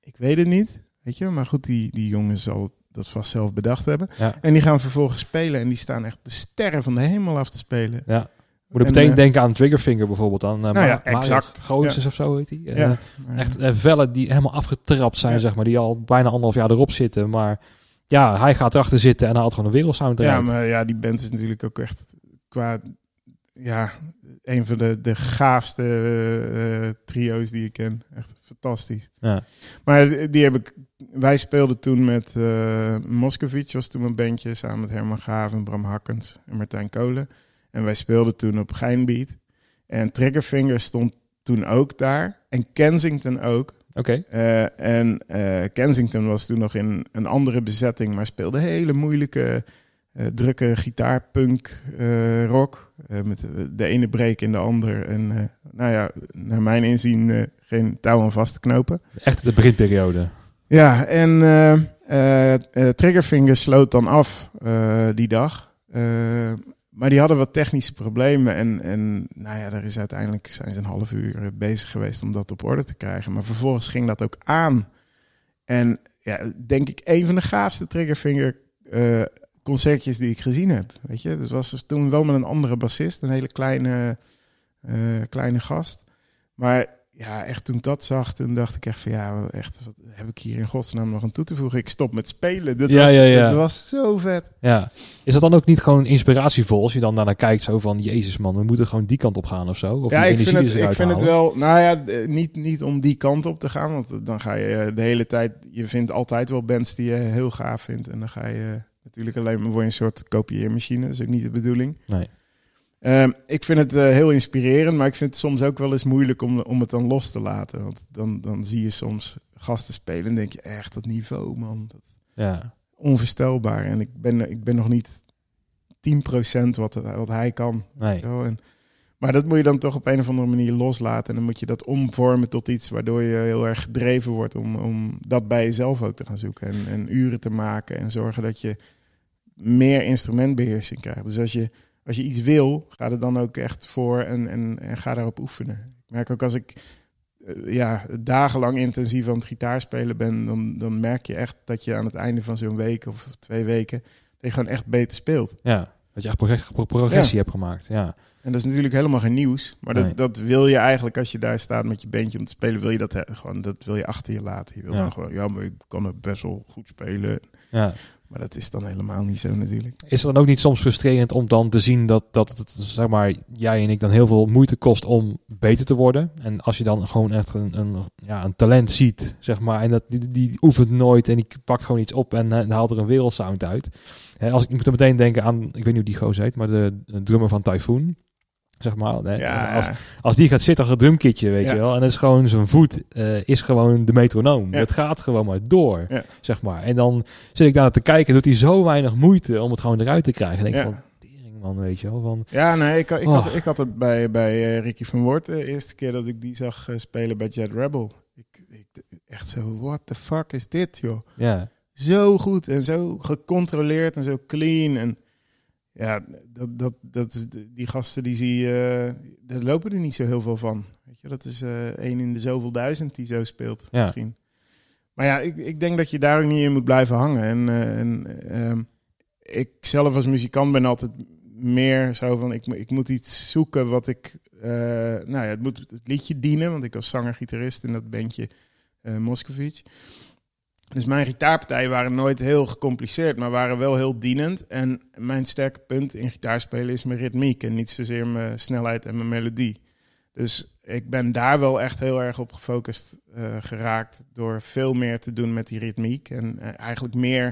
ik weet het niet. Weet je, maar goed, die, die jongen zal dat vast zelf bedacht hebben. Ja. En die gaan vervolgens spelen en die staan echt de sterren van de hemel af te spelen. Ja. Moet ik meteen uh, denken aan Triggerfinger bijvoorbeeld. Aan uh, nou ja, Mar- exact. Goossens ja. of zo heet die. Ja. Uh, ja. Echt uh, vellen die helemaal afgetrapt zijn, ja. zeg maar. Die al bijna anderhalf jaar erop zitten. Maar ja, hij gaat erachter zitten en hij haalt gewoon een wereldsound eruit. Ja, maar ja, die band is natuurlijk ook echt qua... Ja, een van de, de gaafste uh, trio's die ik ken. Echt fantastisch. Ja. Maar die heb ik... Wij speelden toen met uh, Moscovici, was toen een bandje, samen met Herman Gaaf en Bram Hakkens en Martijn Kolen. En wij speelden toen op Geinbeat. En Triggerfinger stond toen ook daar. En Kensington ook. Oké. Okay. Uh, en uh, Kensington was toen nog in een andere bezetting, maar speelde hele moeilijke... Uh, drukke gitaar, punk, uh, rock. Uh, met de ene break in de ander. En uh, nou ja, naar mijn inzien uh, geen touw aan vast te knopen. Echt de beginperiode. Ja, en uh, uh, uh, Triggerfinger sloot dan af uh, die dag. Uh, maar die hadden wat technische problemen. En, en nou ja, daar is uiteindelijk zijn ze een half uur bezig geweest om dat op orde te krijgen. Maar vervolgens ging dat ook aan. En ja, denk ik een van de gaafste Triggerfinger uh, concertjes die ik gezien heb. Weet je, dat was dus toen wel met een andere bassist, een hele kleine, uh, kleine gast. Maar ja, echt toen ik dat zag, toen dacht ik echt van ja, echt, wat heb ik hier in godsnaam nog aan toe te voegen? Ik stop met spelen. Dat, ja, was, ja, ja. dat was zo vet. Ja. Is dat dan ook niet gewoon inspiratievol als je dan daarnaar kijkt zo van Jezus man, we moeten gewoon die kant op gaan of zo? Of ja, ik vind, het, ik vind het wel, nou ja, niet, niet om die kant op te gaan, want dan ga je de hele tijd, je vindt altijd wel bands die je heel gaaf vindt en dan ga je natuurlijk alleen maar voor een soort kopieermachine, dat is ook niet de bedoeling. Nee. Um, ik vind het uh, heel inspirerend, maar ik vind het soms ook wel eens moeilijk om, om het dan los te laten. Want dan, dan zie je soms gasten spelen en denk je echt dat niveau, man. Dat ja. Onvoorstelbaar. En ik ben, ik ben nog niet tien procent wat, wat hij kan. Nee. En, maar dat moet je dan toch op een of andere manier loslaten. En dan moet je dat omvormen tot iets waardoor je heel erg gedreven wordt om, om dat bij jezelf ook te gaan zoeken. En, en uren te maken en zorgen dat je meer instrumentbeheersing krijgt. Dus als je... Als je iets wil, ga er dan ook echt voor en, en, en ga daarop oefenen. Ik merk ook als ik uh, ja, dagenlang intensief aan het gitaarspelen ben... Dan, dan merk je echt dat je aan het einde van zo'n week of twee weken... dat je gewoon echt beter speelt. Ja, dat je echt progressie, pro- progressie ja. hebt gemaakt. Ja. En dat is natuurlijk helemaal geen nieuws. Maar dat, nee. dat wil je eigenlijk als je daar staat met je bandje om te spelen... wil je dat gewoon, dat wil je achter je laten. Je wil ja. dan gewoon, ja, maar ik kan het best wel goed spelen... Ja. Maar dat is dan helemaal niet zo natuurlijk. Is het dan ook niet soms frustrerend om dan te zien dat, dat, dat zeg maar, jij en ik dan heel veel moeite kost om beter te worden? En als je dan gewoon echt een, een, ja, een talent ziet, zeg maar, en dat, die, die oefent nooit en die pakt gewoon iets op en, en haalt er een wereldsound uit. He, als, ik moet er meteen denken aan, ik weet niet hoe die gozer heet, maar de, de drummer van Typhoon. Zeg maar, hè? Ja. Als, als die gaat zitten als een drumkitje, weet ja. je wel. En dat is gewoon zijn voet, uh, is gewoon de metronoom. Ja. Dat gaat gewoon maar door, ja. zeg maar. En dan zit ik daar te kijken, doet hij zo weinig moeite om het gewoon eruit te krijgen. En denk ja. van, tering man, weet je wel. Van, ja, nee, ik, ik, oh. had, ik had het bij, bij uh, Ricky van Wort de eerste keer dat ik die zag uh, spelen bij Jet Rebel. Ik, ik, echt zo, what the fuck is dit, joh? Ja. Zo goed en zo gecontroleerd en zo clean en... Ja, dat, dat, dat, die gasten die zie je, uh, daar lopen er niet zo heel veel van. Weet je, dat is uh, één in de zoveel duizend die zo speelt ja. misschien. Maar ja, ik, ik denk dat je daar ook niet in moet blijven hangen. En, uh, en uh, ik zelf als muzikant ben altijd meer zo van, ik, ik moet iets zoeken wat ik... Uh, nou ja, het moet het liedje dienen, want ik was zanger-gitarist in dat bandje uh, Moscovici. Dus mijn gitaarpartijen waren nooit heel gecompliceerd, maar waren wel heel dienend. En mijn sterke punt in gitaarspelen is mijn ritmiek en niet zozeer mijn snelheid en mijn melodie. Dus ik ben daar wel echt heel erg op gefocust uh, geraakt door veel meer te doen met die ritmiek. En uh, eigenlijk meer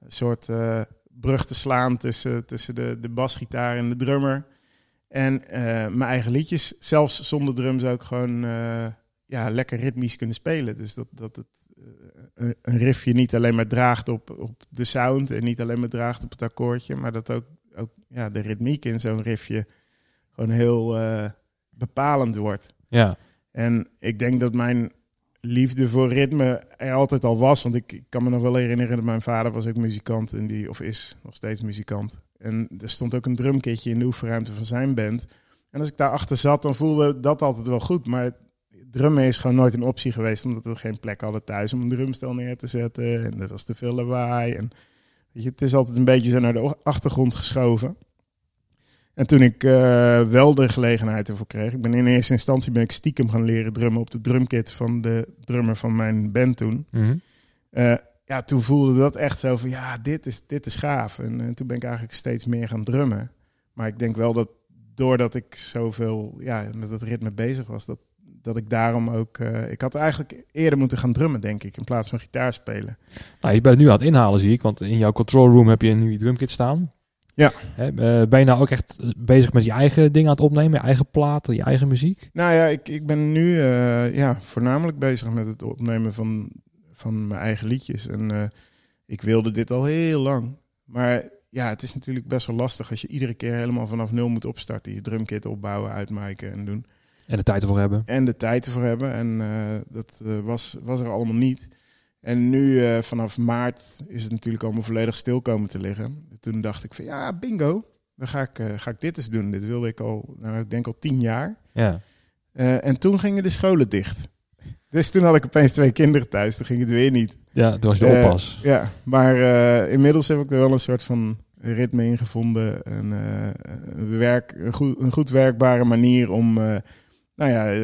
een soort uh, brug te slaan tussen, tussen de, de basgitaar en de drummer. En uh, mijn eigen liedjes, zelfs zonder drums ook gewoon uh, ja, lekker ritmisch kunnen spelen. Dus dat, dat het... een riffje niet alleen maar draagt op, op de sound en niet alleen maar draagt op het akkoordje, maar dat ook, ook ja, de ritmiek in zo'n riffje gewoon heel uh, bepalend wordt. Ja. En ik denk dat mijn liefde voor ritme er altijd al was, want ik, ik kan me nog wel herinneren dat mijn vader was ook muzikant en die, of is nog steeds muzikant. En er stond ook een drumkitje in de oefenruimte van zijn band. En als ik daarachter zat, dan voelde dat altijd wel goed, maar drummen is gewoon nooit een optie geweest, omdat we geen plek hadden thuis om een drumstel neer te zetten. En er was te veel lawaai. En, weet je, het is altijd een beetje zo naar de achtergrond geschoven. En toen ik uh, wel de gelegenheid ervoor kreeg, ik ben in eerste instantie ben ik stiekem gaan leren drummen op de drumkit van de drummer van mijn band toen. Mm-hmm. Uh, ja, toen voelde dat echt zo van, ja, dit is, dit is gaaf. En, en toen ben ik eigenlijk steeds meer gaan drummen. Maar ik denk wel dat doordat ik zoveel ja, met dat ritme bezig was, dat Dat ik daarom ook... Uh, ik had eigenlijk eerder moeten gaan drummen, denk ik, in plaats van gitaar spelen. Nou, je bent het nu aan het inhalen, zie ik. Want in jouw control room heb je nu je drumkit staan. Ja. Hè, uh, ben je nou ook echt bezig met je eigen dingen aan het opnemen? Je eigen platen, je eigen muziek? Nou ja, ik, ik ben nu uh, ja, voornamelijk bezig met het opnemen van, van mijn eigen liedjes. En uh, ik wilde dit al heel lang. Maar ja, het is natuurlijk best wel lastig als je iedere keer helemaal vanaf nul moet opstarten. Je drumkit opbouwen, uitmaken en doen. En de tijd ervoor hebben. En de tijd ervoor hebben. En uh, dat uh, was, was er allemaal niet. En nu uh, vanaf maart is het natuurlijk allemaal volledig stil komen te liggen. Toen dacht ik van ja, bingo. Dan ga ik, uh, ga ik dit eens doen. Dit wilde ik al, nou, ik denk al tien jaar. Ja. Uh, en toen gingen de scholen dicht. Dus toen had ik opeens twee kinderen thuis. Toen ging het weer niet. Ja, toen was je uh, oppas. Ja, maar uh, inmiddels heb ik er wel een soort van ritme in gevonden. En, uh, een, werk, een, goed, een goed werkbare manier om... Uh, Nou ja, uh,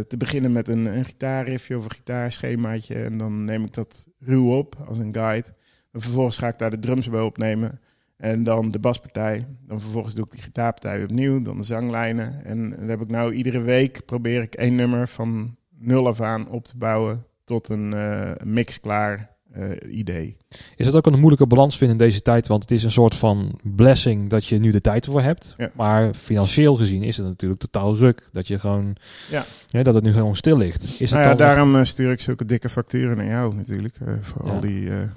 te beginnen met een, een gitaarriffje of een gitaarschemaatje. En dan neem ik dat ruw op als een guide. En vervolgens ga ik daar de drums bij opnemen. En dan de baspartij. Dan vervolgens doe ik die gitaarpartij opnieuw. Dan de zanglijnen. En dan heb ik nou iedere week probeer ik één nummer van nul af aan op te bouwen. Tot een uh, mixklaar uh, idee. Is dat ook een moeilijke balans vinden in deze tijd? Want het is een soort van blessing dat je nu de tijd ervoor hebt. Ja. Maar financieel gezien is het natuurlijk totaal ruk. Dat je gewoon ja. hè, dat het nu gewoon stil ligt. Is nou ja, daarom echt... stuur ik zulke dikke facturen naar jou natuurlijk. Uh, voor ja. al die... Uh...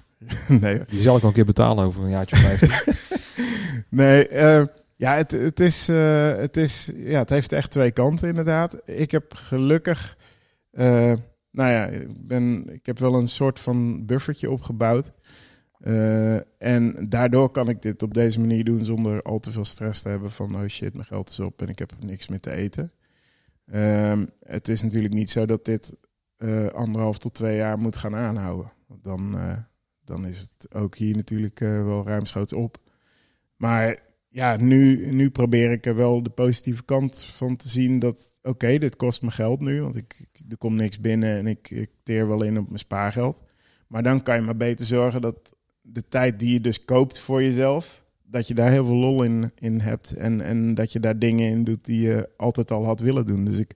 nee. Die zal ik wel een keer betalen over een jaartje of vijftien. nee, uh, ja, het, het, is, uh, het is... Ja, het heeft echt twee kanten inderdaad. Ik heb gelukkig... Uh, Nou ja, ik, ben, ik heb wel een soort van buffertje opgebouwd. Uh, en daardoor kan ik dit op deze manier doen zonder al te veel stress te hebben van... oh shit, mijn geld is op en ik heb niks meer te eten. Um, het is natuurlijk niet zo dat dit uh, anderhalf tot twee jaar moet gaan aanhouden. Want dan, uh, dan is het ook hier natuurlijk uh, wel ruimschoots op. Maar ja, nu, nu probeer ik er wel de positieve kant van te zien dat... oké, okay, dit kost me geld nu, want ik... er komt niks binnen en ik, ik teer wel in op mijn spaargeld. Maar dan kan je maar beter zorgen dat de tijd die je dus koopt voor jezelf... dat je daar heel veel lol in, in hebt. En, en dat je daar dingen in doet die je altijd al had willen doen. Dus ik,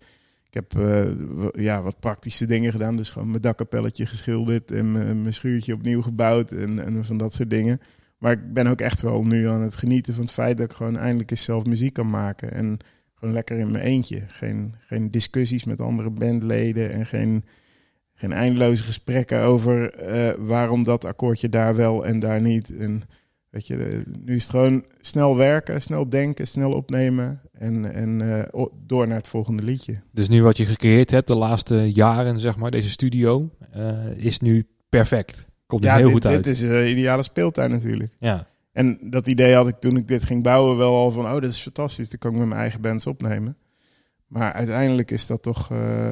ik heb uh, w- ja, wat praktische dingen gedaan. Dus gewoon mijn dakkapelletje geschilderd en mijn, mijn schuurtje opnieuw gebouwd. En, en van dat soort dingen. Maar ik ben ook echt wel nu aan het genieten van het feit... dat ik gewoon eindelijk eens zelf muziek kan maken. En... gewoon lekker in mijn eentje. Geen, geen discussies met andere bandleden en geen, geen eindeloze gesprekken over uh, waarom dat akkoordje daar wel en daar niet. En weet je, nu is het gewoon snel werken, snel denken, snel opnemen en, en uh, door naar het volgende liedje. Dus nu wat je gecreëerd hebt de laatste jaren, zeg maar, deze studio, uh, is nu perfect. Komt er ja, heel dit, goed uit. Dit is een ideale speeltuin natuurlijk. Ja. En dat idee had ik toen ik dit ging bouwen wel al van... oh, dat is fantastisch, dan kan ik met mijn eigen bands opnemen. Maar uiteindelijk is dat toch... Uh,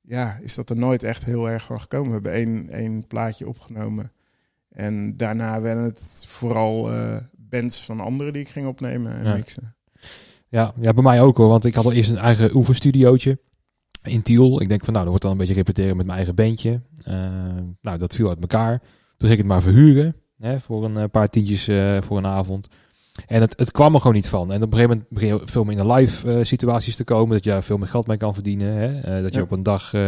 ja, is dat er nooit echt heel erg van gekomen. We hebben één, één plaatje opgenomen. En daarna werden het vooral uh, bands van anderen die ik ging opnemen en ja. mixen. Ja, ja, bij mij ook hoor. Want ik had al eerst een eigen oefenstudiootje in Tiel. Ik denk van, nou, dat wordt dan een beetje repeteren met mijn eigen bandje. Uh, nou, dat viel uit elkaar. Toen ging ik het maar verhuren... Hè, voor een paar tientjes uh, voor een avond. En het, het kwam er gewoon niet van. En op een gegeven moment begin je veel meer in de live uh, situaties te komen. Dat je daar veel meer geld mee kan verdienen. Hè? Uh, dat je ja. op een dag uh,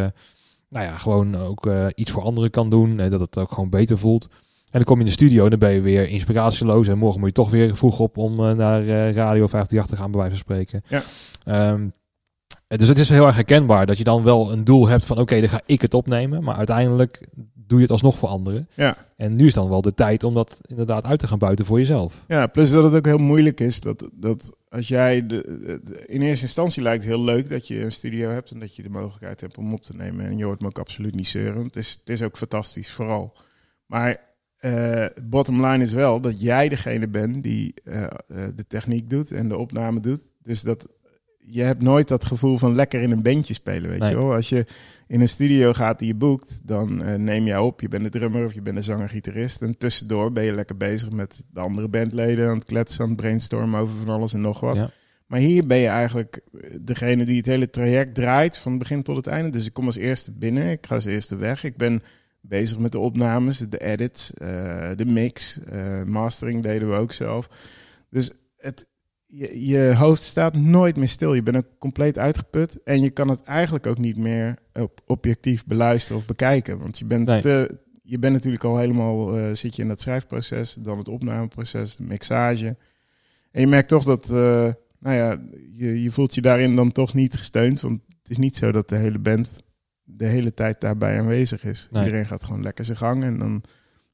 nou ja, gewoon ook uh, iets voor anderen kan doen. Hè? Dat het ook gewoon beter voelt. En dan kom je in de studio en dan ben je weer inspiratieloos. En morgen moet je toch weer vroeg op om uh, naar uh, Radio vijfentachtig te gaan, bij wijze van spreken. Ja. Um, dus het is heel erg herkenbaar dat je dan wel een doel hebt van... oké, okay, dan ga ik het opnemen. Maar uiteindelijk... doe je het alsnog voor anderen. Ja. En nu is dan wel de tijd om dat inderdaad uit te gaan buiten voor jezelf. Ja, plus dat het ook heel moeilijk is. Dat, dat als jij... De, de, in eerste instantie lijkt het heel leuk dat je een studio hebt... en dat je de mogelijkheid hebt om op te nemen. En je hoort me ook absoluut niet zeuren. Het is, het is ook fantastisch, vooral. Maar uh, bottom line is wel dat jij degene bent... die uh, uh, de techniek doet en de opname doet. Dus dat... je hebt nooit dat gevoel van lekker in een bandje spelen, weet nee. je wel. Als je in een studio gaat die je boekt, dan uh, neem jij op. Je bent de drummer of je bent de zanger-gitarist. En tussendoor ben je lekker bezig met de andere bandleden... aan het kletsen, aan het brainstormen over van alles en nog wat. Ja. Maar hier ben je eigenlijk degene die het hele traject draait... van het begin tot het einde. Dus ik kom als eerste binnen, ik ga als eerste weg. Ik ben bezig met de opnames, de edits, uh, de mix. Uh, mastering deden we ook zelf. Dus het... Je, je hoofd staat nooit meer stil. Je bent ook compleet uitgeput. En je kan het eigenlijk ook niet meer op objectief beluisteren of bekijken. Want je bent, nee. te, je bent natuurlijk al helemaal... Uh, zit je in dat schrijfproces, dan het opnameproces, de mixage. En je merkt toch dat... Uh, nou ja, je, je voelt je daarin dan toch niet gesteund. Want het is niet zo dat de hele band de hele tijd daarbij aanwezig is. Nee. Iedereen gaat gewoon lekker zijn gang. En dan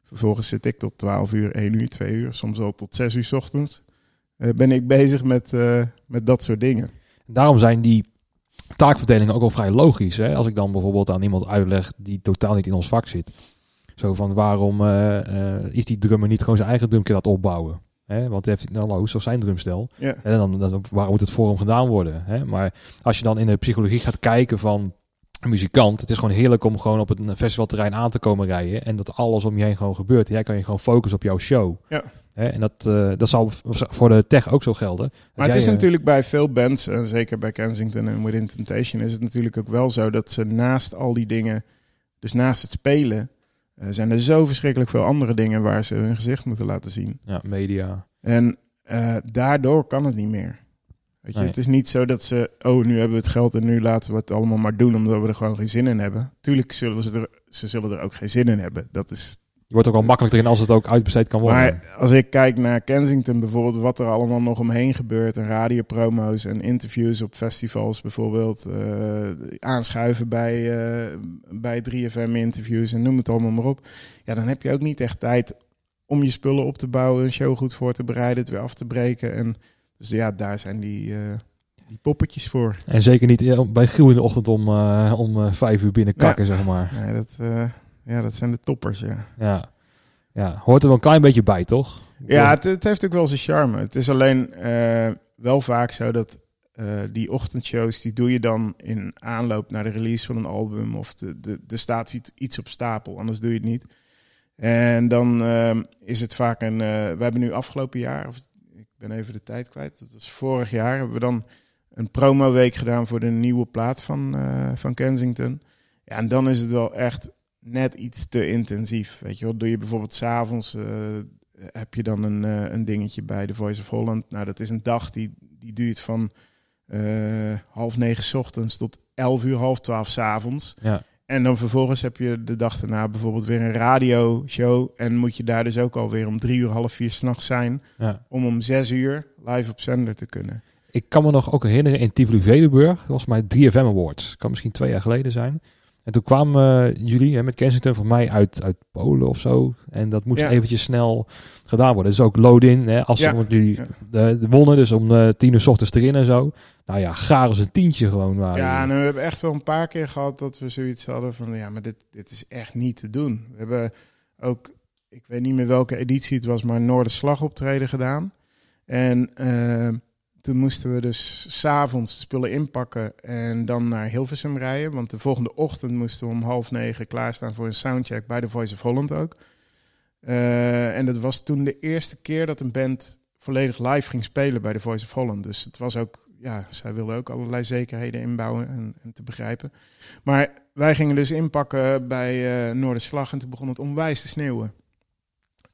vervolgens zit ik tot twaalf uur, één uur, twee uur. Soms al tot zes uur 's ochtends. Ben ik bezig met, uh, met dat soort dingen. Daarom zijn die taakverdeling ook al vrij logisch. Hè? Als ik dan bijvoorbeeld aan iemand uitleg die totaal niet in ons vak zit. Zo van waarom uh, uh, is die drummer niet gewoon zijn eigen drumkit aan het opbouwen? Hè? Want hij heeft nou loos of zijn drumstel. Ja. En dan, dan waarom moet het voor hem gedaan worden? Hè? Maar als je dan in de psychologie gaat kijken van een muzikant. Het is gewoon heerlijk om gewoon op een festivalterrein aan te komen rijden. En dat alles om je heen gewoon gebeurt. Jij kan je gewoon focussen op jouw show. Ja. Hè? En dat, uh, dat zal voor de tech ook zo gelden. Maar het jij, is natuurlijk bij veel bands, en zeker bij Kensington en Within Temptation, is het natuurlijk ook wel zo dat ze naast al die dingen, dus naast het spelen, Uh, zijn er zo verschrikkelijk veel andere dingen waar ze hun gezicht moeten laten zien. Ja, media. En uh, daardoor kan het niet meer. Weet je, nee. Het is niet zo dat ze, oh, nu hebben we het geld en nu laten we het allemaal maar doen, omdat we er gewoon geen zin in hebben. Tuurlijk zullen ze er, ze zullen er ook geen zin in hebben. Dat is... Je wordt ook al makkelijker in als het ook uitbesteed kan worden. Maar als ik kijk naar Kensington bijvoorbeeld, wat er allemaal nog omheen gebeurt, en radiopromo's en interviews op festivals bijvoorbeeld, uh, aanschuiven bij, uh, bij drie F M interviews en noem het allemaal maar op. Ja, dan heb je ook niet echt tijd om je spullen op te bouwen, een show goed voor te bereiden, het weer af te breken. En dus ja, daar zijn die... Uh, Die poppetjes voor. En zeker niet bij Giel in de ochtend om, uh, om uh, vijf uur binnen kakken, ja. Zeg maar. Nee, dat, uh, ja, dat zijn de toppers, ja. ja. Ja, hoort er wel een klein beetje bij, toch? Ja, het, het heeft ook wel zijn charme. Het is alleen uh, wel vaak zo dat uh, die ochtendshows, die doe je dan in aanloop naar de release van een album. Of de, de, de staat iets op stapel, anders doe je het niet. En dan uh, is het vaak een... Uh, we hebben nu afgelopen jaar, of ik ben even de tijd kwijt. Dat was vorig jaar, hebben we dan een promoweek gedaan voor de nieuwe plaat van, uh, van Kensington. Ja, en dan is het wel echt net iets te intensief. Weet je wel, doe je bijvoorbeeld 's avonds uh, heb je dan een, uh, een dingetje bij The Voice of Holland. Nou, dat is een dag die, die duurt van uh, half negen 's ochtends tot elf uur, half twaalf 's avonds. Ja. En dan vervolgens heb je de dag daarna bijvoorbeeld weer een radioshow. En moet je daar dus ook alweer om drie uur, half vier 's nachts zijn. Ja. Om om zes uur live op zender te kunnen. Ik kan me nog ook herinneren in TivoliVredenburg. Dat was mijn drie F M Awards. Dat kan misschien twee jaar geleden zijn. En toen kwamen uh, jullie hè, met Kensington voor mij uit, uit Polen of zo. En dat moest ja. eventjes snel gedaan worden. Dus ook load-in. Hè, als ja. ze jullie ja. de, de wonnen. Dus om uh, tien uur 's ochtends erin en zo. Nou ja, gaar als een tientje gewoon. Waren. Ja, en we hebben echt wel een paar keer gehad dat we zoiets hadden van... Ja, maar dit, dit is echt niet te doen. We hebben ook, ik weet niet meer welke editie het was, maar Noorderslag optreden gedaan. En... Uh, Toen moesten we dus 's avonds spullen inpakken en dan naar Hilversum rijden. Want de volgende ochtend moesten we om half negen klaarstaan voor een soundcheck bij The Voice of Holland ook. Uh, en dat was toen de eerste keer dat een band volledig live ging spelen bij The Voice of Holland. Dus het was ook, ja, zij wilden ook allerlei zekerheden inbouwen en, en te begrijpen. Maar wij gingen dus inpakken bij uh, Noorderslag en toen begon het onwijs te sneeuwen.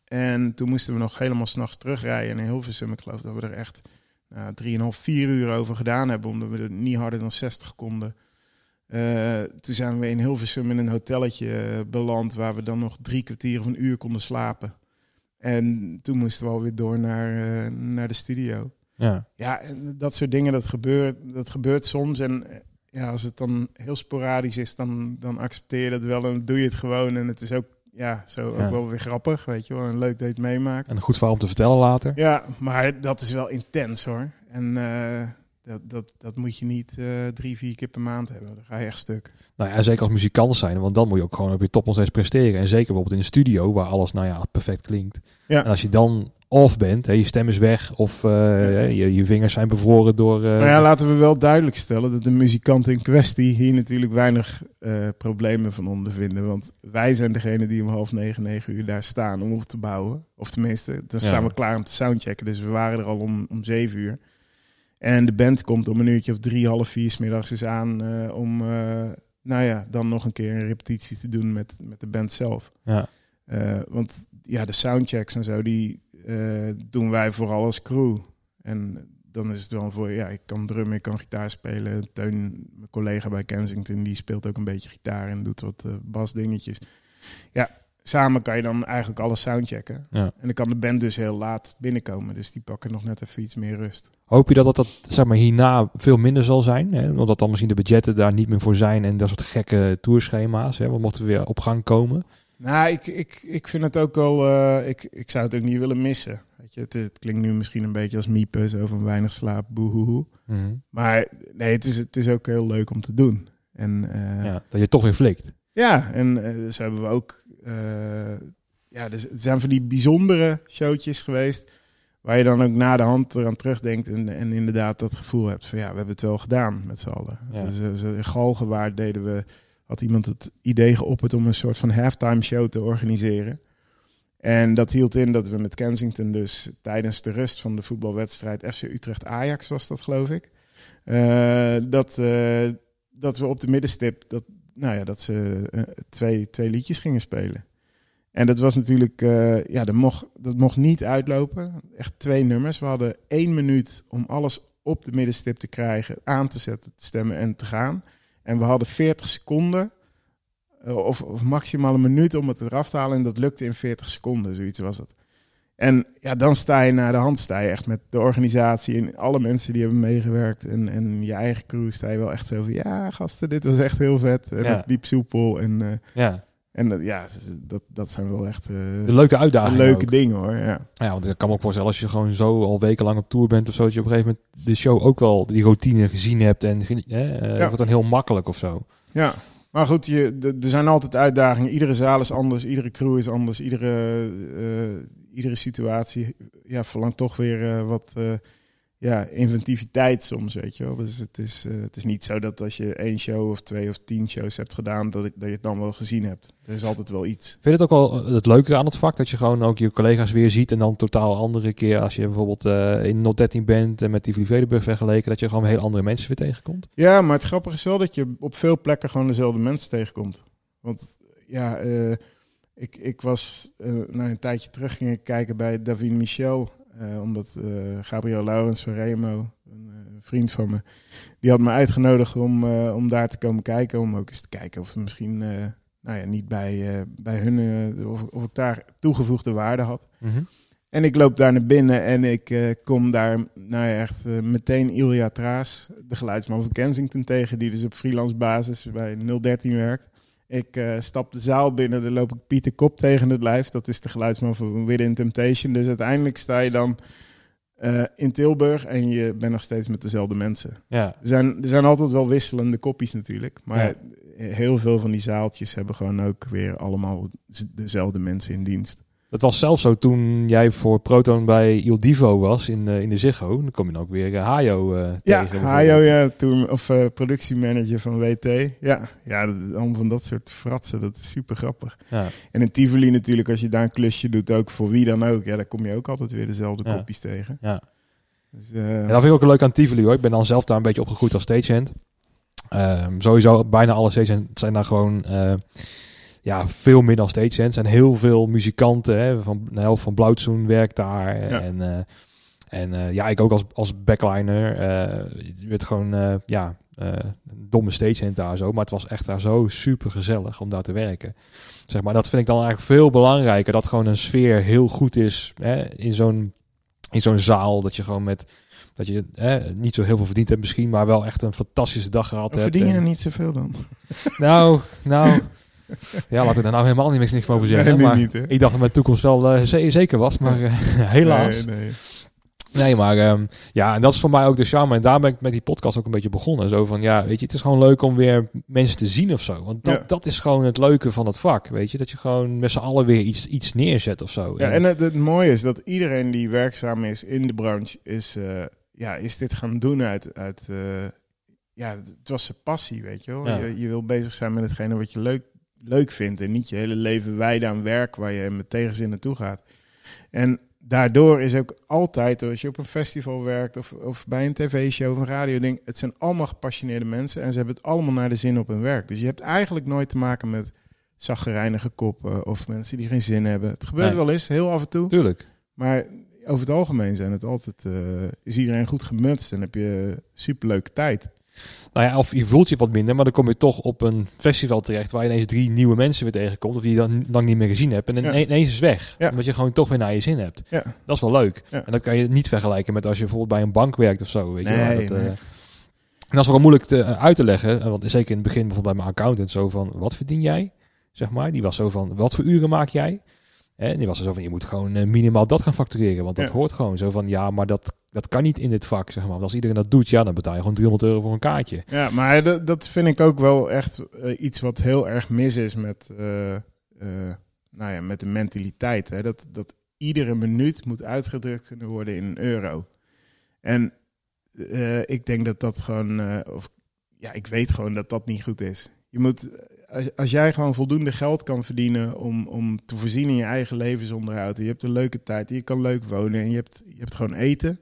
En toen moesten we nog helemaal 's nachts terugrijden in Hilversum. Ik geloof dat we er echt... Nou, drieënhalf, vier uur over gedaan hebben, omdat we er niet harder dan zestig konden. Uh, toen zijn we in Hilversum in een hotelletje beland, waar we dan nog drie kwartier of een uur konden slapen. En toen moesten we alweer door naar, uh, naar de studio. Ja, ja en dat soort dingen, dat gebeurt, dat gebeurt soms. En ja, als het dan heel sporadisch is, dan, dan accepteer je dat wel en doe je het gewoon. En het is ook Ja, zo ook ja. wel weer grappig, weet je wel. En leuk dat je het meemaakt. En een goed verhaal om te vertellen later. Ja, maar dat is wel intens hoor. En uh, dat, dat, dat moet je niet uh, drie, vier keer per maand hebben. Dan ga je echt stuk. Nou ja, zeker als muzikant zijn. Want dan moet je ook gewoon op je top nog steeds presteren. En zeker bijvoorbeeld in een studio waar alles nou ja perfect klinkt. Ja. En als je dan off bent, hè, je stem is weg of uh, ja. je, je vingers zijn bevroren door... Uh, nou ja, laten we wel duidelijk stellen dat de muzikanten in kwestie hier natuurlijk weinig uh, problemen van ondervinden. Want wij zijn degene die om half negen, negen uur daar staan om op te bouwen. Of tenminste, dan staan ja. we klaar om te soundchecken. Dus we waren er al om, om zeven uur. En de band komt om een uurtje of drie, half vier 's middags is aan uh, om, uh, nou ja, dan nog een keer een repetitie te doen met, met de band zelf. Ja. Uh, want ja, de soundchecks en zo, die... Uh, doen wij vooral als crew. En dan is het wel voor... Ja, ik kan drummen, ik kan gitaar spelen. Teun, mijn collega bij Kensington, die speelt ook een beetje gitaar en doet wat uh, basdingetjes. Ja, samen kan je dan eigenlijk alles soundchecken. Ja. En dan kan de band dus heel laat binnenkomen. Dus die pakken nog net even iets meer rust. Hoop je dat dat, dat zeg maar, hierna veel minder zal zijn? Hè? Omdat dan misschien de budgetten daar niet meer voor zijn en dat soort gekke tourschema's. Hè? We mochten weer op gang komen. Nou, ik, ik, ik vind het ook wel... Uh, ik, ik zou het ook niet willen missen. Weet je, je, het, het klinkt nu misschien een beetje als miepen, zo van weinig slaap, boehoehoe. Mm-hmm. Maar nee, het is, het is ook heel leuk om te doen. En, uh, ja, dat je toch weer flikt. Ja, en uh, zo hebben we ook... Uh, ja, dus het zijn van die bijzondere showtjes geweest... waar je dan ook na de hand eraan terugdenkt... en, en inderdaad dat gevoel hebt van... ja, we hebben het wel gedaan met z'n allen. Ja. Dus in Galgenwaard deden we... had iemand het idee geopperd om een soort van halftime show te organiseren. En dat hield in dat we met Kensington dus... tijdens de rust van de voetbalwedstrijd... F C Utrecht-Ajax was dat, geloof ik... Uh, dat, uh, dat we op de middenstip... dat, nou ja, dat ze uh, twee, twee liedjes gingen spelen. En dat was natuurlijk, uh, ja, dat mocht, dat mocht niet uitlopen. Echt twee nummers. We hadden één minuut om alles op de middenstip te krijgen, aan te zetten, te stemmen en te gaan. En we hadden veertig seconden uh, of, of maximaal een minuut om het eraf te halen. En dat lukte in veertig seconden, zoiets was het. En ja, dan sta je naar de hand, sta je echt met de organisatie en alle mensen die hebben meegewerkt. En, en je eigen crew sta je wel echt zo van, ja gasten, dit was echt heel vet. En ja. Het liep soepel en... Uh, ja. En ja, dat, dat zijn wel echt... Uh, de leuke uitdagingen. De leuke ook. Dingen hoor, ja. Ja, want ik kan me ook voorstellen als je gewoon zo al wekenlang op tour bent of zo... dat je op een gegeven moment de show ook wel die routine gezien hebt... en eh, ja. wordt dan heel makkelijk of zo. Ja, maar goed, je, d- er zijn altijd uitdagingen. Iedere zaal is anders, iedere crew is anders, iedere, uh, iedere situatie... ja, verlangt toch weer uh, wat uh, ja, inventiviteit soms, weet je wel. Dus het is, uh, het is niet zo dat als je één show of twee of tien shows hebt gedaan... dat, ik, dat je het dan wel gezien hebt. Er is altijd wel iets. Vind je het ook wel het leuke aan het vak? Dat je gewoon ook je collega's weer ziet en dan totaal andere keer... als je bijvoorbeeld uh, in nul dertien bent en met die TivoliVredenburg vergeleken... dat je gewoon heel andere mensen weer tegenkomt? Ja, maar het grappige is wel dat je op veel plekken gewoon dezelfde mensen tegenkomt. Want ja, uh, ik, ik was uh, nou, een tijdje terug ging ik kijken bij Davine Michel... Uh, omdat uh, Gabriel Laurens van Remo, een uh, vriend van me... die had me uitgenodigd om, uh, om daar te komen kijken. Om ook eens te kijken of ze misschien uh, nou ja, niet bij, uh, bij hun... Uh, of, of ik daar toegevoegde waarde had. Mm-hmm. En ik loop daar naar binnen en ik uh, kom daar nou ja, echt uh, meteen Ilja Traas... de geluidsman van Kensington tegen... die dus op freelance basis bij nul dertien werkt. Ik uh, stap de zaal binnen, dan loop ik Pieter Kop tegen het lijf. Dat is de geluidsman van Within Temptation. Dus uiteindelijk sta je dan uh, in Tilburg en je bent nog steeds met dezelfde mensen. Ja. Er zijn, er zijn altijd wel wisselende koppies natuurlijk. Maar ja. Heel veel van die zaaltjes hebben gewoon ook weer allemaal dezelfde mensen in dienst. Dat was zelfs zo toen jij voor Proton bij Il Divo was in, uh, in de Ziggo. Dan kom je dan ook weer uh, Hajo uh, ja, tegen. Hajo, ja, toen, of uh, productiemanager van W T. Ja, ja, allemaal van dat soort fratsen, dat is super grappig. Ja. En in Tivoli natuurlijk, als je daar een klusje doet, ook voor wie dan ook. Ja, daar kom je ook altijd weer dezelfde ja. kopjes tegen. Ja. Dus, uh, en dat vind ik ook leuk aan Tivoli hoor. Ik ben dan zelf daar een beetje opgegroeid als stagehand. Uh, sowieso, bijna alle stagehands zijn daar gewoon... Uh, Ja, veel meer dan stagehands. En heel veel muzikanten. Hè, van de helft van Blauwtsoen werkt daar. Ja. En, uh, en uh, ja, ik ook als, als backliner. Je uh, werd gewoon uh, ja, uh, domme stagehand daar zo. Maar het was echt daar zo super gezellig om daar te werken. Zeg maar, dat vind ik dan eigenlijk veel belangrijker. Dat gewoon een sfeer heel goed is hè, in zo'n, in zo'n zaal. Dat je gewoon met... Dat je eh, niet zo heel veel verdiend hebt misschien. Maar wel echt een fantastische dag gehad hebt. Verdien je en... niet zoveel dan? Nou, nou... Ja, laten we daar nou helemaal niks, niks over zeggen. Nee, maar niet, ik dacht dat mijn toekomst wel uh, z- zeker was, maar uh, helaas. Nee, nee. nee maar um, ja, en dat is voor mij ook de charme. En daar ben ik met die podcast ook een beetje begonnen. Zo van, ja, weet je, het is gewoon leuk om weer mensen te zien of zo. Want dat, ja. dat is gewoon het leuke van het vak, weet je. Dat je gewoon met z'n allen weer iets, iets neerzet of zo. Ja, en het, het mooie is dat iedereen die werkzaam is in de branche, is, uh, ja, is dit gaan doen uit... uit uh, ja, het was zijn passie, weet je wel. Ja. Je, je wil bezig zijn met hetgene wat je leuk leuk vindt en niet je hele leven wijden aan werk waar je met tegenzin naartoe gaat. En daardoor is ook altijd, als je op een festival werkt of, of bij een tv-show of een radio-ding, het zijn allemaal gepassioneerde mensen en ze hebben het allemaal naar de zin op hun werk. Dus je hebt eigenlijk nooit te maken met chagrijnige koppen of mensen die geen zin hebben. Het gebeurt nee. wel eens, heel af en toe. Tuurlijk. Maar over het algemeen zijn het altijd, uh, is iedereen goed gemutst en heb je superleuke tijd. Nou ja, of je voelt je wat minder, maar dan kom je toch op een festival terecht waar je ineens drie nieuwe mensen weer tegenkomt, of die je dan lang niet meer gezien hebt en ja. ineens is weg, ja. omdat je gewoon toch weer naar je zin hebt. Ja. Dat is wel leuk. Ja. En dat kan je niet vergelijken met als je bijvoorbeeld bij een bank werkt of zo. Weet nee, je wel? Dat, nee. uh, en dat is wel moeilijk te, uh, uit te leggen, want zeker in het begin bijvoorbeeld bij mijn accountant zo van, wat verdien jij? Zeg maar, die was zo van, wat voor uren maak jij? En die was er zo van, je moet gewoon minimaal dat gaan factureren. Want dat ja. hoort gewoon zo van, ja, maar dat, dat kan niet in dit vak, zeg maar. Want als iedereen dat doet, ja, dan betaal je gewoon driehonderd euro voor een kaartje. Ja, maar d- dat vind ik ook wel echt uh, iets wat heel erg mis is met, uh, uh, nou ja, met de mentaliteit. Hè? Dat, dat iedere minuut moet uitgedrukt kunnen worden in een euro. En uh, ik denk dat dat gewoon, uh, of ja, ik weet gewoon dat dat niet goed is. Je moet... Als, als jij gewoon voldoende geld kan verdienen om, om te voorzien in je eigen levensonderhoud. En je hebt een leuke tijd, je kan leuk wonen en je hebt, je hebt gewoon eten.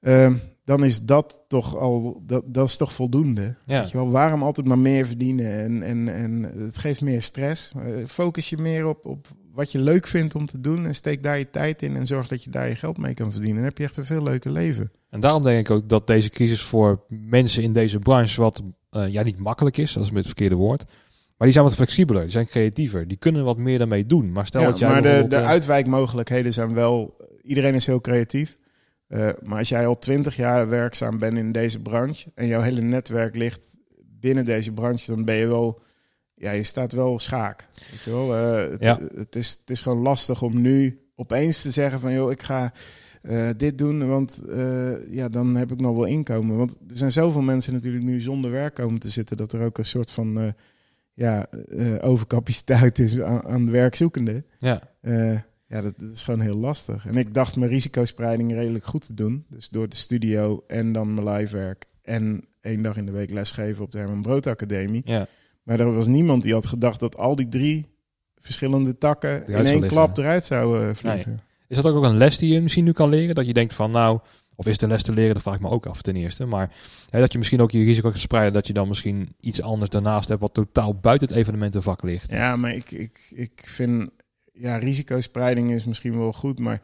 Uh, dan is dat toch al, dat, dat is toch voldoende. Ja. Weet je wel, waarom altijd maar meer verdienen? En, en, en het geeft meer stress. Focus je meer op, op wat je leuk vindt om te doen. En steek daar je tijd in en zorg dat je daar je geld mee kan verdienen. Dan heb je echt een veel leuker leven. En daarom denk ik ook dat deze crisis voor mensen in deze branche wat... Uh, ja, niet makkelijk is, dat is met het verkeerde woord. Maar die zijn wat flexibeler, die zijn creatiever. Die kunnen wat meer daarmee doen. Maar stel ja, dat jij maar de, de uh... uitwijkmogelijkheden zijn wel... Iedereen is heel creatief. Uh, maar als jij al twintig jaar werkzaam bent in deze branche... en jouw hele netwerk ligt binnen deze branche... dan ben je wel... Ja, je staat wel schaak. Weet je wel? Uh, het, ja. het, is, het is gewoon lastig om nu opeens te zeggen van... joh, ik ga... Uh, dit doen, want uh, ja, dan heb ik nog wel inkomen. Want er zijn zoveel mensen natuurlijk nu zonder werk komen te zitten... dat er ook een soort van uh, ja, uh, overcapaciteit is aan, aan werkzoekenden. Ja, uh, ja dat, dat is gewoon heel lastig. En ik dacht mijn risicospreiding redelijk goed te doen. Dus door de studio en dan mijn live werk... en één dag in de week lesgeven op de Herman Brood Academie. Ja. Maar er was niemand die had gedacht dat al die drie verschillende takken... eruit in één liggen, klap hè? eruit zouden vliegen. Nee. Is dat ook een les die je misschien nu kan leren? Dat je denkt van nou, of is het een les te leren? Dat vraag ik me ook af ten eerste. Maar hè, dat je misschien ook je risico gaat spreiden... dat je dan misschien iets anders daarnaast hebt... wat totaal buiten het evenementenvak ligt. Ja, maar ik, ik, ik vind... Ja, risicospreiding is misschien wel goed... maar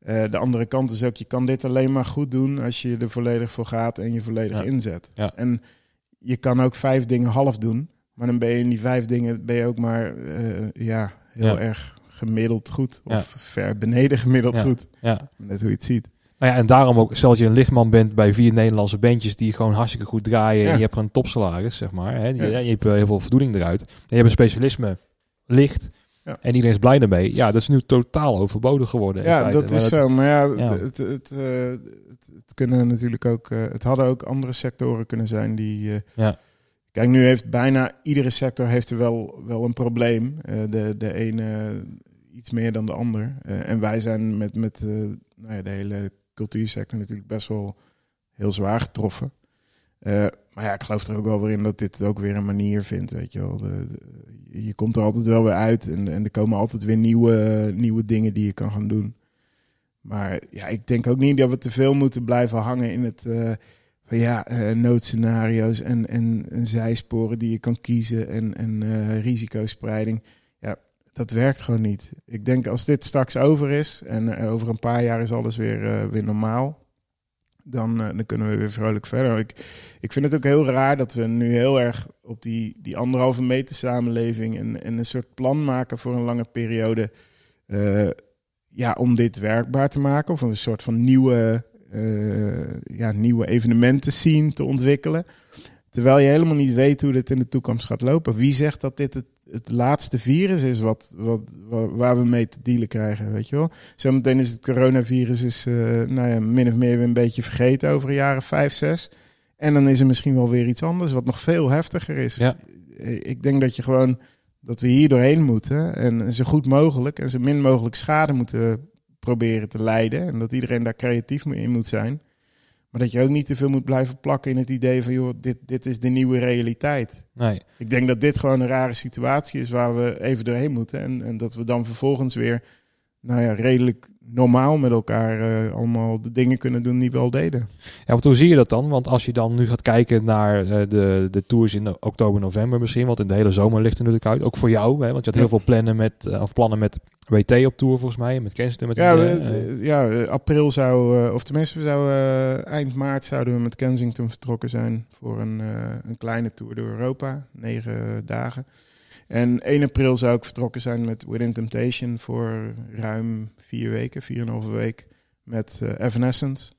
uh, de andere kant is ook... je kan dit alleen maar goed doen... als je er volledig voor gaat en je volledig ja. inzet. Ja. En je kan ook vijf dingen half doen... maar dan ben je in die vijf dingen... ben je ook maar uh, ja, heel ja. erg... gemiddeld goed of ja. ver beneden gemiddeld ja. goed. Ja. Net hoe je het ziet. Nou ja, en daarom ook, stel dat je een lichtman bent bij vier Nederlandse bandjes die gewoon hartstikke goed draaien ja. en je hebt een topsalaris, zeg maar. Hè? Je, ja. je hebt heel veel voldoening eruit. En je hebt een specialisme licht ja. en iedereen is blij daarmee. Ja, dat is nu totaal overbodig geworden. Ja, in dat is dat, zo. Maar ja, ja. Het, het, het, uh, het, het kunnen natuurlijk ook, uh, het hadden ook andere sectoren kunnen zijn die... Uh, ja. Kijk, nu heeft bijna iedere sector heeft er wel, wel een probleem. Uh, de, de ene... iets meer dan de ander. Uh, en wij zijn met, met uh, nou ja, de hele cultuursector natuurlijk best wel heel zwaar getroffen. Uh, maar ja, ik geloof er ook wel weer in dat dit ook weer een manier vindt, weet je wel. De, de, je komt er altijd wel weer uit en, en er komen altijd weer nieuwe, uh, nieuwe dingen die je kan gaan doen. Maar ja, ik denk ook niet dat we te veel moeten blijven hangen in het... Uh, Ja, uh, noodscenario's en, en, en zijsporen die je kan kiezen en, en uh, risicospreiding. Ja, dat werkt gewoon niet. Ik denk als dit straks over is en uh, over een paar jaar is alles weer, uh, weer normaal, dan, uh, dan kunnen we weer vrolijk verder. Ik, ik vind het ook heel raar dat we nu heel erg op die, die anderhalve meter samenleving en, en een soort plan maken voor een lange periode uh, ja, om dit werkbaar te maken of een soort van nieuwe... Uh, ja, nieuwe evenementen zien te ontwikkelen. Terwijl je helemaal niet weet hoe dit in de toekomst gaat lopen. Wie zegt dat dit het, het laatste virus is wat, wat, waar we mee te dealen krijgen, weet je wel? Zometeen is het coronavirus is, uh, nou ja, min of meer weer een beetje vergeten over de jaren vijf, zes. En dan is er misschien wel weer iets anders wat nog veel heftiger is. Ja. Ik denk dat je gewoon dat we hier doorheen moeten en zo goed mogelijk en zo min mogelijk schade moeten proberen te leiden en dat iedereen daar creatief in moet zijn. Maar dat je ook niet te veel moet blijven plakken in het idee van... joh, dit, dit is de nieuwe realiteit. Nee. Ik denk dat dit gewoon een rare situatie is waar we even doorheen moeten. En, en dat we dan vervolgens weer nou ja, redelijk normaal met elkaar uh, allemaal de dingen kunnen doen die we al deden. Ja, want hoe zie je dat dan? Want als je dan nu gaat kijken naar uh, de, de tours in oktober, november misschien... want in de hele zomer ligt er natuurlijk uit, ook voor jou. Hè? Want je had heel ja. veel plannen met, uh, of plannen met... W T op tour volgens mij, met Kensington. Met ja, de, de, uh, ja, april zou, uh, of tenminste we zouden, uh, eind maart zouden we met Kensington vertrokken zijn voor een, uh, een kleine tour door Europa, negen dagen. En één april zou ik vertrokken zijn met Within Temptation voor ruim vier weken, vier en een halve week met uh, Evanescence.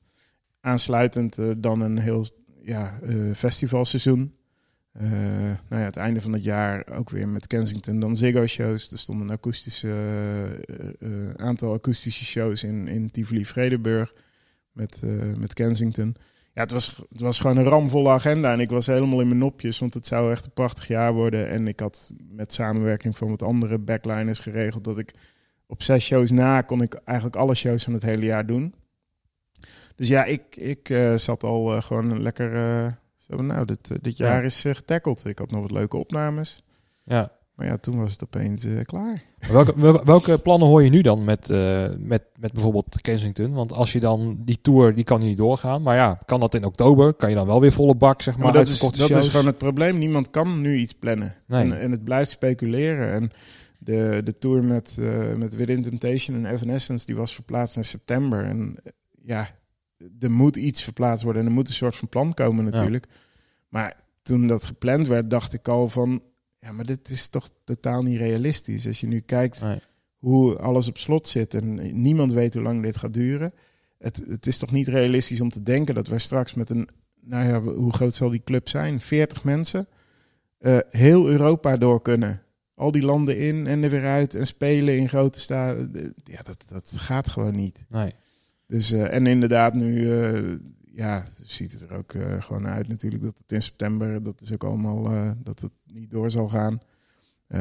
Aansluitend uh, dan een heel ja, uh, festivalseizoen. Uh, nou ja, het einde van het jaar ook weer met Kensington dan Ziggo shows. Er stonden een akoestische, uh, uh, aantal akoestische shows in, in TivoliVredenburg met, uh, met Kensington. Ja, het was, het was gewoon een ramvolle agenda en ik was helemaal in mijn nopjes, want het zou echt een prachtig jaar worden. En ik had met samenwerking van wat andere backliners geregeld dat ik op zes shows na kon ik eigenlijk alle shows van het hele jaar doen. Dus ja, ik, ik uh, zat al uh, gewoon lekker... Uh, Nou, dit, dit jaar ja. is uh, getackled. Ik had nog wat leuke opnames. Ja. Maar ja, toen was het opeens uh, klaar. Welke, welke, welke plannen hoor je nu dan met, uh, met, met bijvoorbeeld Kensington? Want als je dan die tour, die kan niet doorgaan. Maar ja, kan dat in oktober? Kan je dan wel weer volle bak, zeg maar, ja, maar dat, is, dat is gewoon het probleem. Niemand kan nu iets plannen. Nee. En, en het blijft speculeren. En de, de tour met, uh, met Within Temptation en Evanescence, die was verplaatst naar september. En ja... Er moet iets verplaatst worden en er moet een soort van plan komen natuurlijk. Ja. Maar toen dat gepland werd, dacht ik al van... Ja, maar dit is toch totaal niet realistisch. Als je nu kijkt nee. hoe alles op slot zit en niemand weet hoe lang dit gaat duren. Het, het is toch niet realistisch om te denken dat wij straks met een... Nou ja, hoe groot zal die club zijn? veertig mensen. Uh, heel Europa door kunnen. Al die landen in en er weer uit en spelen in grote steden. Ja, dat, dat gaat gewoon niet. Nee. Dus, uh, en inderdaad, nu uh, ja, ziet het er ook uh, gewoon uit natuurlijk dat het in september, dat is ook allemaal, uh, dat het niet door zal gaan. Uh,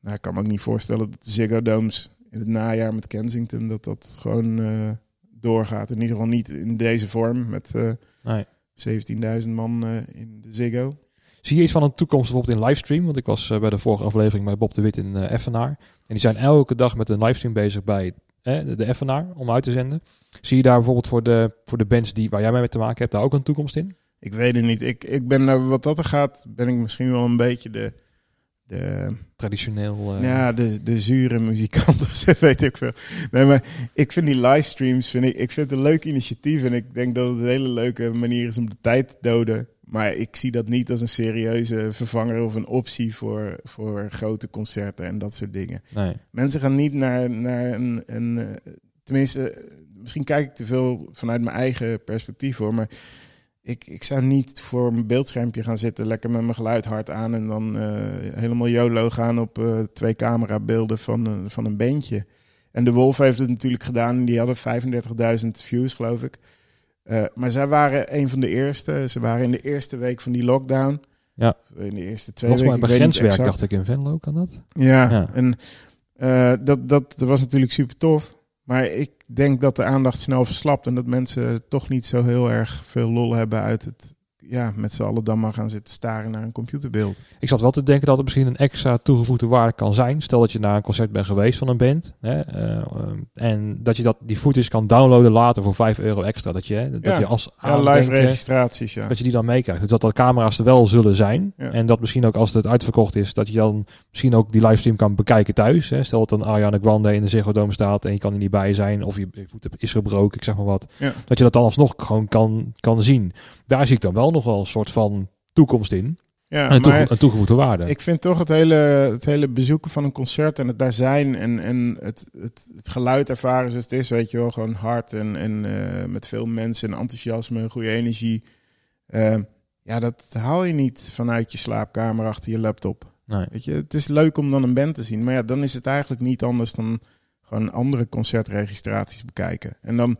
nou, ik kan me ook niet voorstellen dat de Ziggo Domes in het najaar met Kensington, dat dat gewoon uh, doorgaat. In ieder geval niet in deze vorm met uh, nee. zeventienduizend man uh, in de Ziggo. Zie je iets van een toekomst bijvoorbeeld in livestream? Want ik was uh, bij de vorige aflevering bij Bob de Wit in uh, Evenaar. En die zijn elke dag met een livestream bezig bij... de Evenaar, om uit te zenden. Zie je daar bijvoorbeeld voor de, voor de bands die waar jij mee te maken hebt, daar ook een toekomst in? Ik weet het niet. Ik, ik ben, wat dat er gaat, ben ik misschien wel een beetje de... de traditioneel... Uh... Ja, de, de zure muzikant of zo, weet ik veel. Nee, maar ik vind die livestreams, vind ik, ik vind het een leuk initiatief en ik denk dat het een hele leuke manier is om de tijd te doden. Maar ik zie dat niet als een serieuze vervanger of een optie voor, voor grote concerten en dat soort dingen. Nee. Mensen gaan niet naar, naar een, een... Tenminste, misschien kijk ik te veel vanuit mijn eigen perspectief hoor. Maar ik, ik zou niet voor mijn beeldschermpje gaan zitten, lekker met mijn geluid hard aan en dan uh, helemaal YOLO gaan op uh, twee camerabeelden van, uh, van een bandje. En De Wolf heeft het natuurlijk gedaan en die hadden vijfendertigduizend views geloof ik. Uh, maar zij waren een van de eerste. Ze waren in de eerste week van die lockdown. Ja. In de eerste twee weken. Volgens mij bij grenswerk dacht ik in Venlo, kan dat? Ja, ja. En uh, dat, dat was natuurlijk super tof. Maar ik denk dat de aandacht snel verslapt. En dat mensen toch niet zo heel erg veel lol hebben uit het... Ja, met z'n allen dan maar gaan zitten staren naar een computerbeeld. Ik zat wel te denken dat het misschien een extra toegevoegde waarde kan zijn. Stel dat je naar een concert bent geweest van een band. Hè, uh, en dat je dat, die footage kan downloaden later voor vijf euro extra. Dat je, hè, dat ja, je als ja, live registraties, ja. Dat je die dan meekrijgt. Dus dat de camera's er wel zullen zijn. Ja. En dat misschien ook als het uitverkocht is, dat je dan misschien ook die livestream kan bekijken thuis. Hè. Stel dat dan Ariana Grande in de Ziggo Dome staat en je kan er niet bij zijn. Of je, je voet is gebroken, ik zeg maar wat. Ja. Dat je dat dan alsnog gewoon kan, kan zien. Daar zie ik dan wel nog wel een soort van toekomst in. Ja, en een, toege- een toegevoegde waarde. Ik vind toch het hele, het hele bezoeken van een concert en het daar zijn en, en het, het, het geluid ervaren zoals het is, weet je wel, gewoon hard en, en uh, met veel mensen en enthousiasme, goede energie. Uh, ja, dat haal je niet vanuit je slaapkamer achter je laptop. Nee. Weet je, het is leuk om dan een band te zien, maar ja, dan is het eigenlijk niet anders dan gewoon andere concertregistraties bekijken. En dan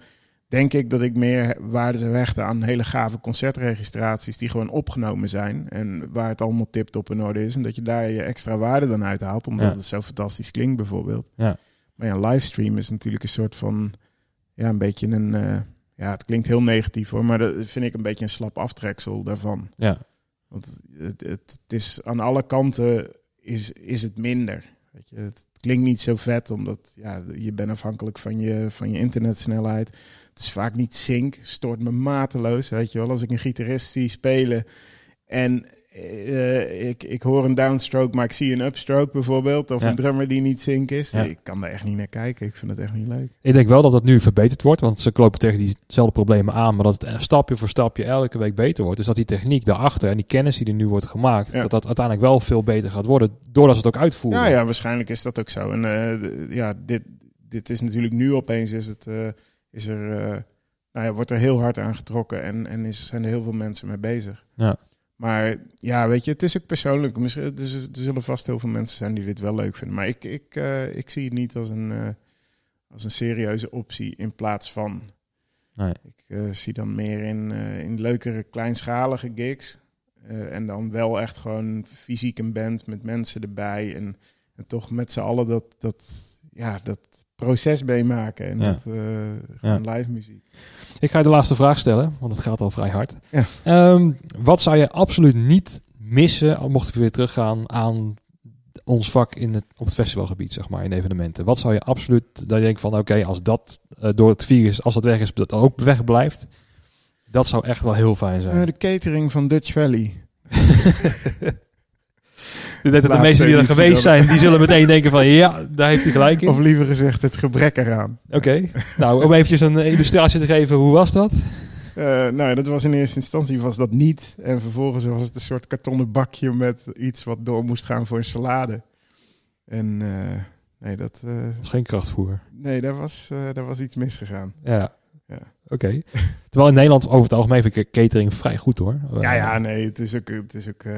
denk ik dat ik meer waarde zou hechten aan hele gave concertregistraties die gewoon opgenomen zijn. En waar het allemaal tip-top in orde is. En dat je daar je extra waarde dan uithaalt. Omdat ja. het zo fantastisch klinkt bijvoorbeeld. Ja. Maar ja, livestream is natuurlijk een soort van... Ja, een beetje een... Uh, ja, het klinkt heel negatief hoor. Maar dat vind ik een beetje een slap aftreksel daarvan. Ja. Want het, het, het is aan alle kanten is, is het minder. Weet je, het klinkt niet zo vet, omdat ja, je bent afhankelijk van je, van je internetsnelheid. Het is vaak niet sync, stoort me mateloos. Weet je wel, als ik een gitarist zie spelen en uh, ik, ik hoor een downstroke, maar ik zie een upstroke bijvoorbeeld, of ja. een drummer die niet sync is. Ja. Nee, ik kan daar echt niet naar kijken, ik vind het echt niet leuk. Ik denk wel dat dat nu verbeterd wordt, want ze kloppen tegen diezelfde problemen aan, maar dat het stapje voor stapje elke week beter wordt. Dus dat die techniek daarachter en die kennis die er nu wordt gemaakt, ja. dat dat uiteindelijk wel veel beter gaat worden, doordat ze het ook uitvoeren. Ja, ja, waarschijnlijk is dat ook zo. En uh, d- ja, dit, dit is natuurlijk nu opeens is het... Uh, Is er, uh, nou ja, wordt er heel hard aan getrokken en, en is, zijn er heel veel mensen mee bezig. Ja. Maar ja, weet je, het is ook persoonlijk. Er zullen vast heel veel mensen zijn die dit wel leuk vinden. Maar ik, ik, uh, ik zie het niet als een, uh, als een serieuze optie in plaats van. Nee. Ik uh, zie dan meer in, uh, in leukere, kleinschalige gigs. Uh, en dan wel echt gewoon fysiek een band met mensen erbij. En, en toch met z'n allen dat, dat, ja, dat proces meemaken. En ja. dat uh, gewoon ja. live muziek. Ik ga je de laatste vraag stellen, want het gaat al vrij hard. Ja. Um, wat zou je absoluut niet missen, mochten we weer teruggaan aan ons vak in het, op het festivalgebied, zeg maar, in evenementen? Wat zou je absoluut, daar denk van, oké, okay, als dat uh, door het virus, als dat weg is, dat ook weg blijft. Dat zou echt wel heel fijn zijn. Uh, de catering van Dutch Valley. Ik denk dat de mensen die er geweest zijn, die zullen meteen denken van ja, daar heeft hij gelijk in. Of liever gezegd het gebrek eraan. Oké, okay. Nou om eventjes een illustratie te geven, hoe was dat? Uh, nou, dat was in eerste instantie was dat niet. En vervolgens was het een soort kartonnen bakje met iets wat door moest gaan voor een salade. En uh, nee, dat... Uh, dat was geen krachtvoer. Nee, daar was, uh, daar was iets misgegaan. Ja. Ja. Oké. Okay. Terwijl in Nederland over het algemeen vind ik catering vrij goed hoor. Ja, ja, nee, het is ook, het is ook uh,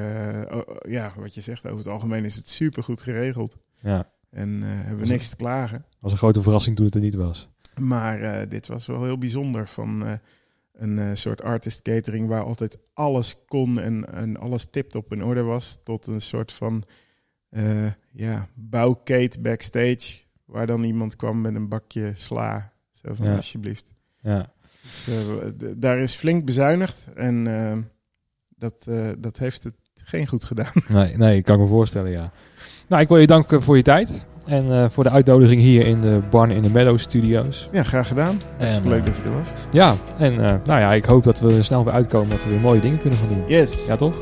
oh, ja, wat je zegt, over het algemeen is het super goed geregeld. Ja. En uh, hebben we niks te klagen. Was een grote verrassing toen het er niet was. Maar uh, dit was wel heel bijzonder van uh, een uh, soort artist catering waar altijd alles kon en, en alles tip-top in orde was, tot een soort van uh, ja, bouwkate backstage, waar dan iemand kwam met een bakje sla. Zo van ja. alsjeblieft. Ja. Dus, uh, d- daar is flink bezuinigd en uh, dat, uh, dat heeft het geen goed gedaan. Nee, nee, ik kan me voorstellen, ja. Nou, ik wil je danken voor je tijd en uh, voor de uitnodiging hier in de Barn in the Meadow studios. Ja, graag gedaan. Het is leuk dat je er was. Ja, en uh, nou ja, ik hoop dat we snel weer uitkomen, dat we weer mooie dingen kunnen gaan doen. Yes. Ja, toch?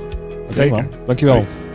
Zeker. Dankjewel. Hoi.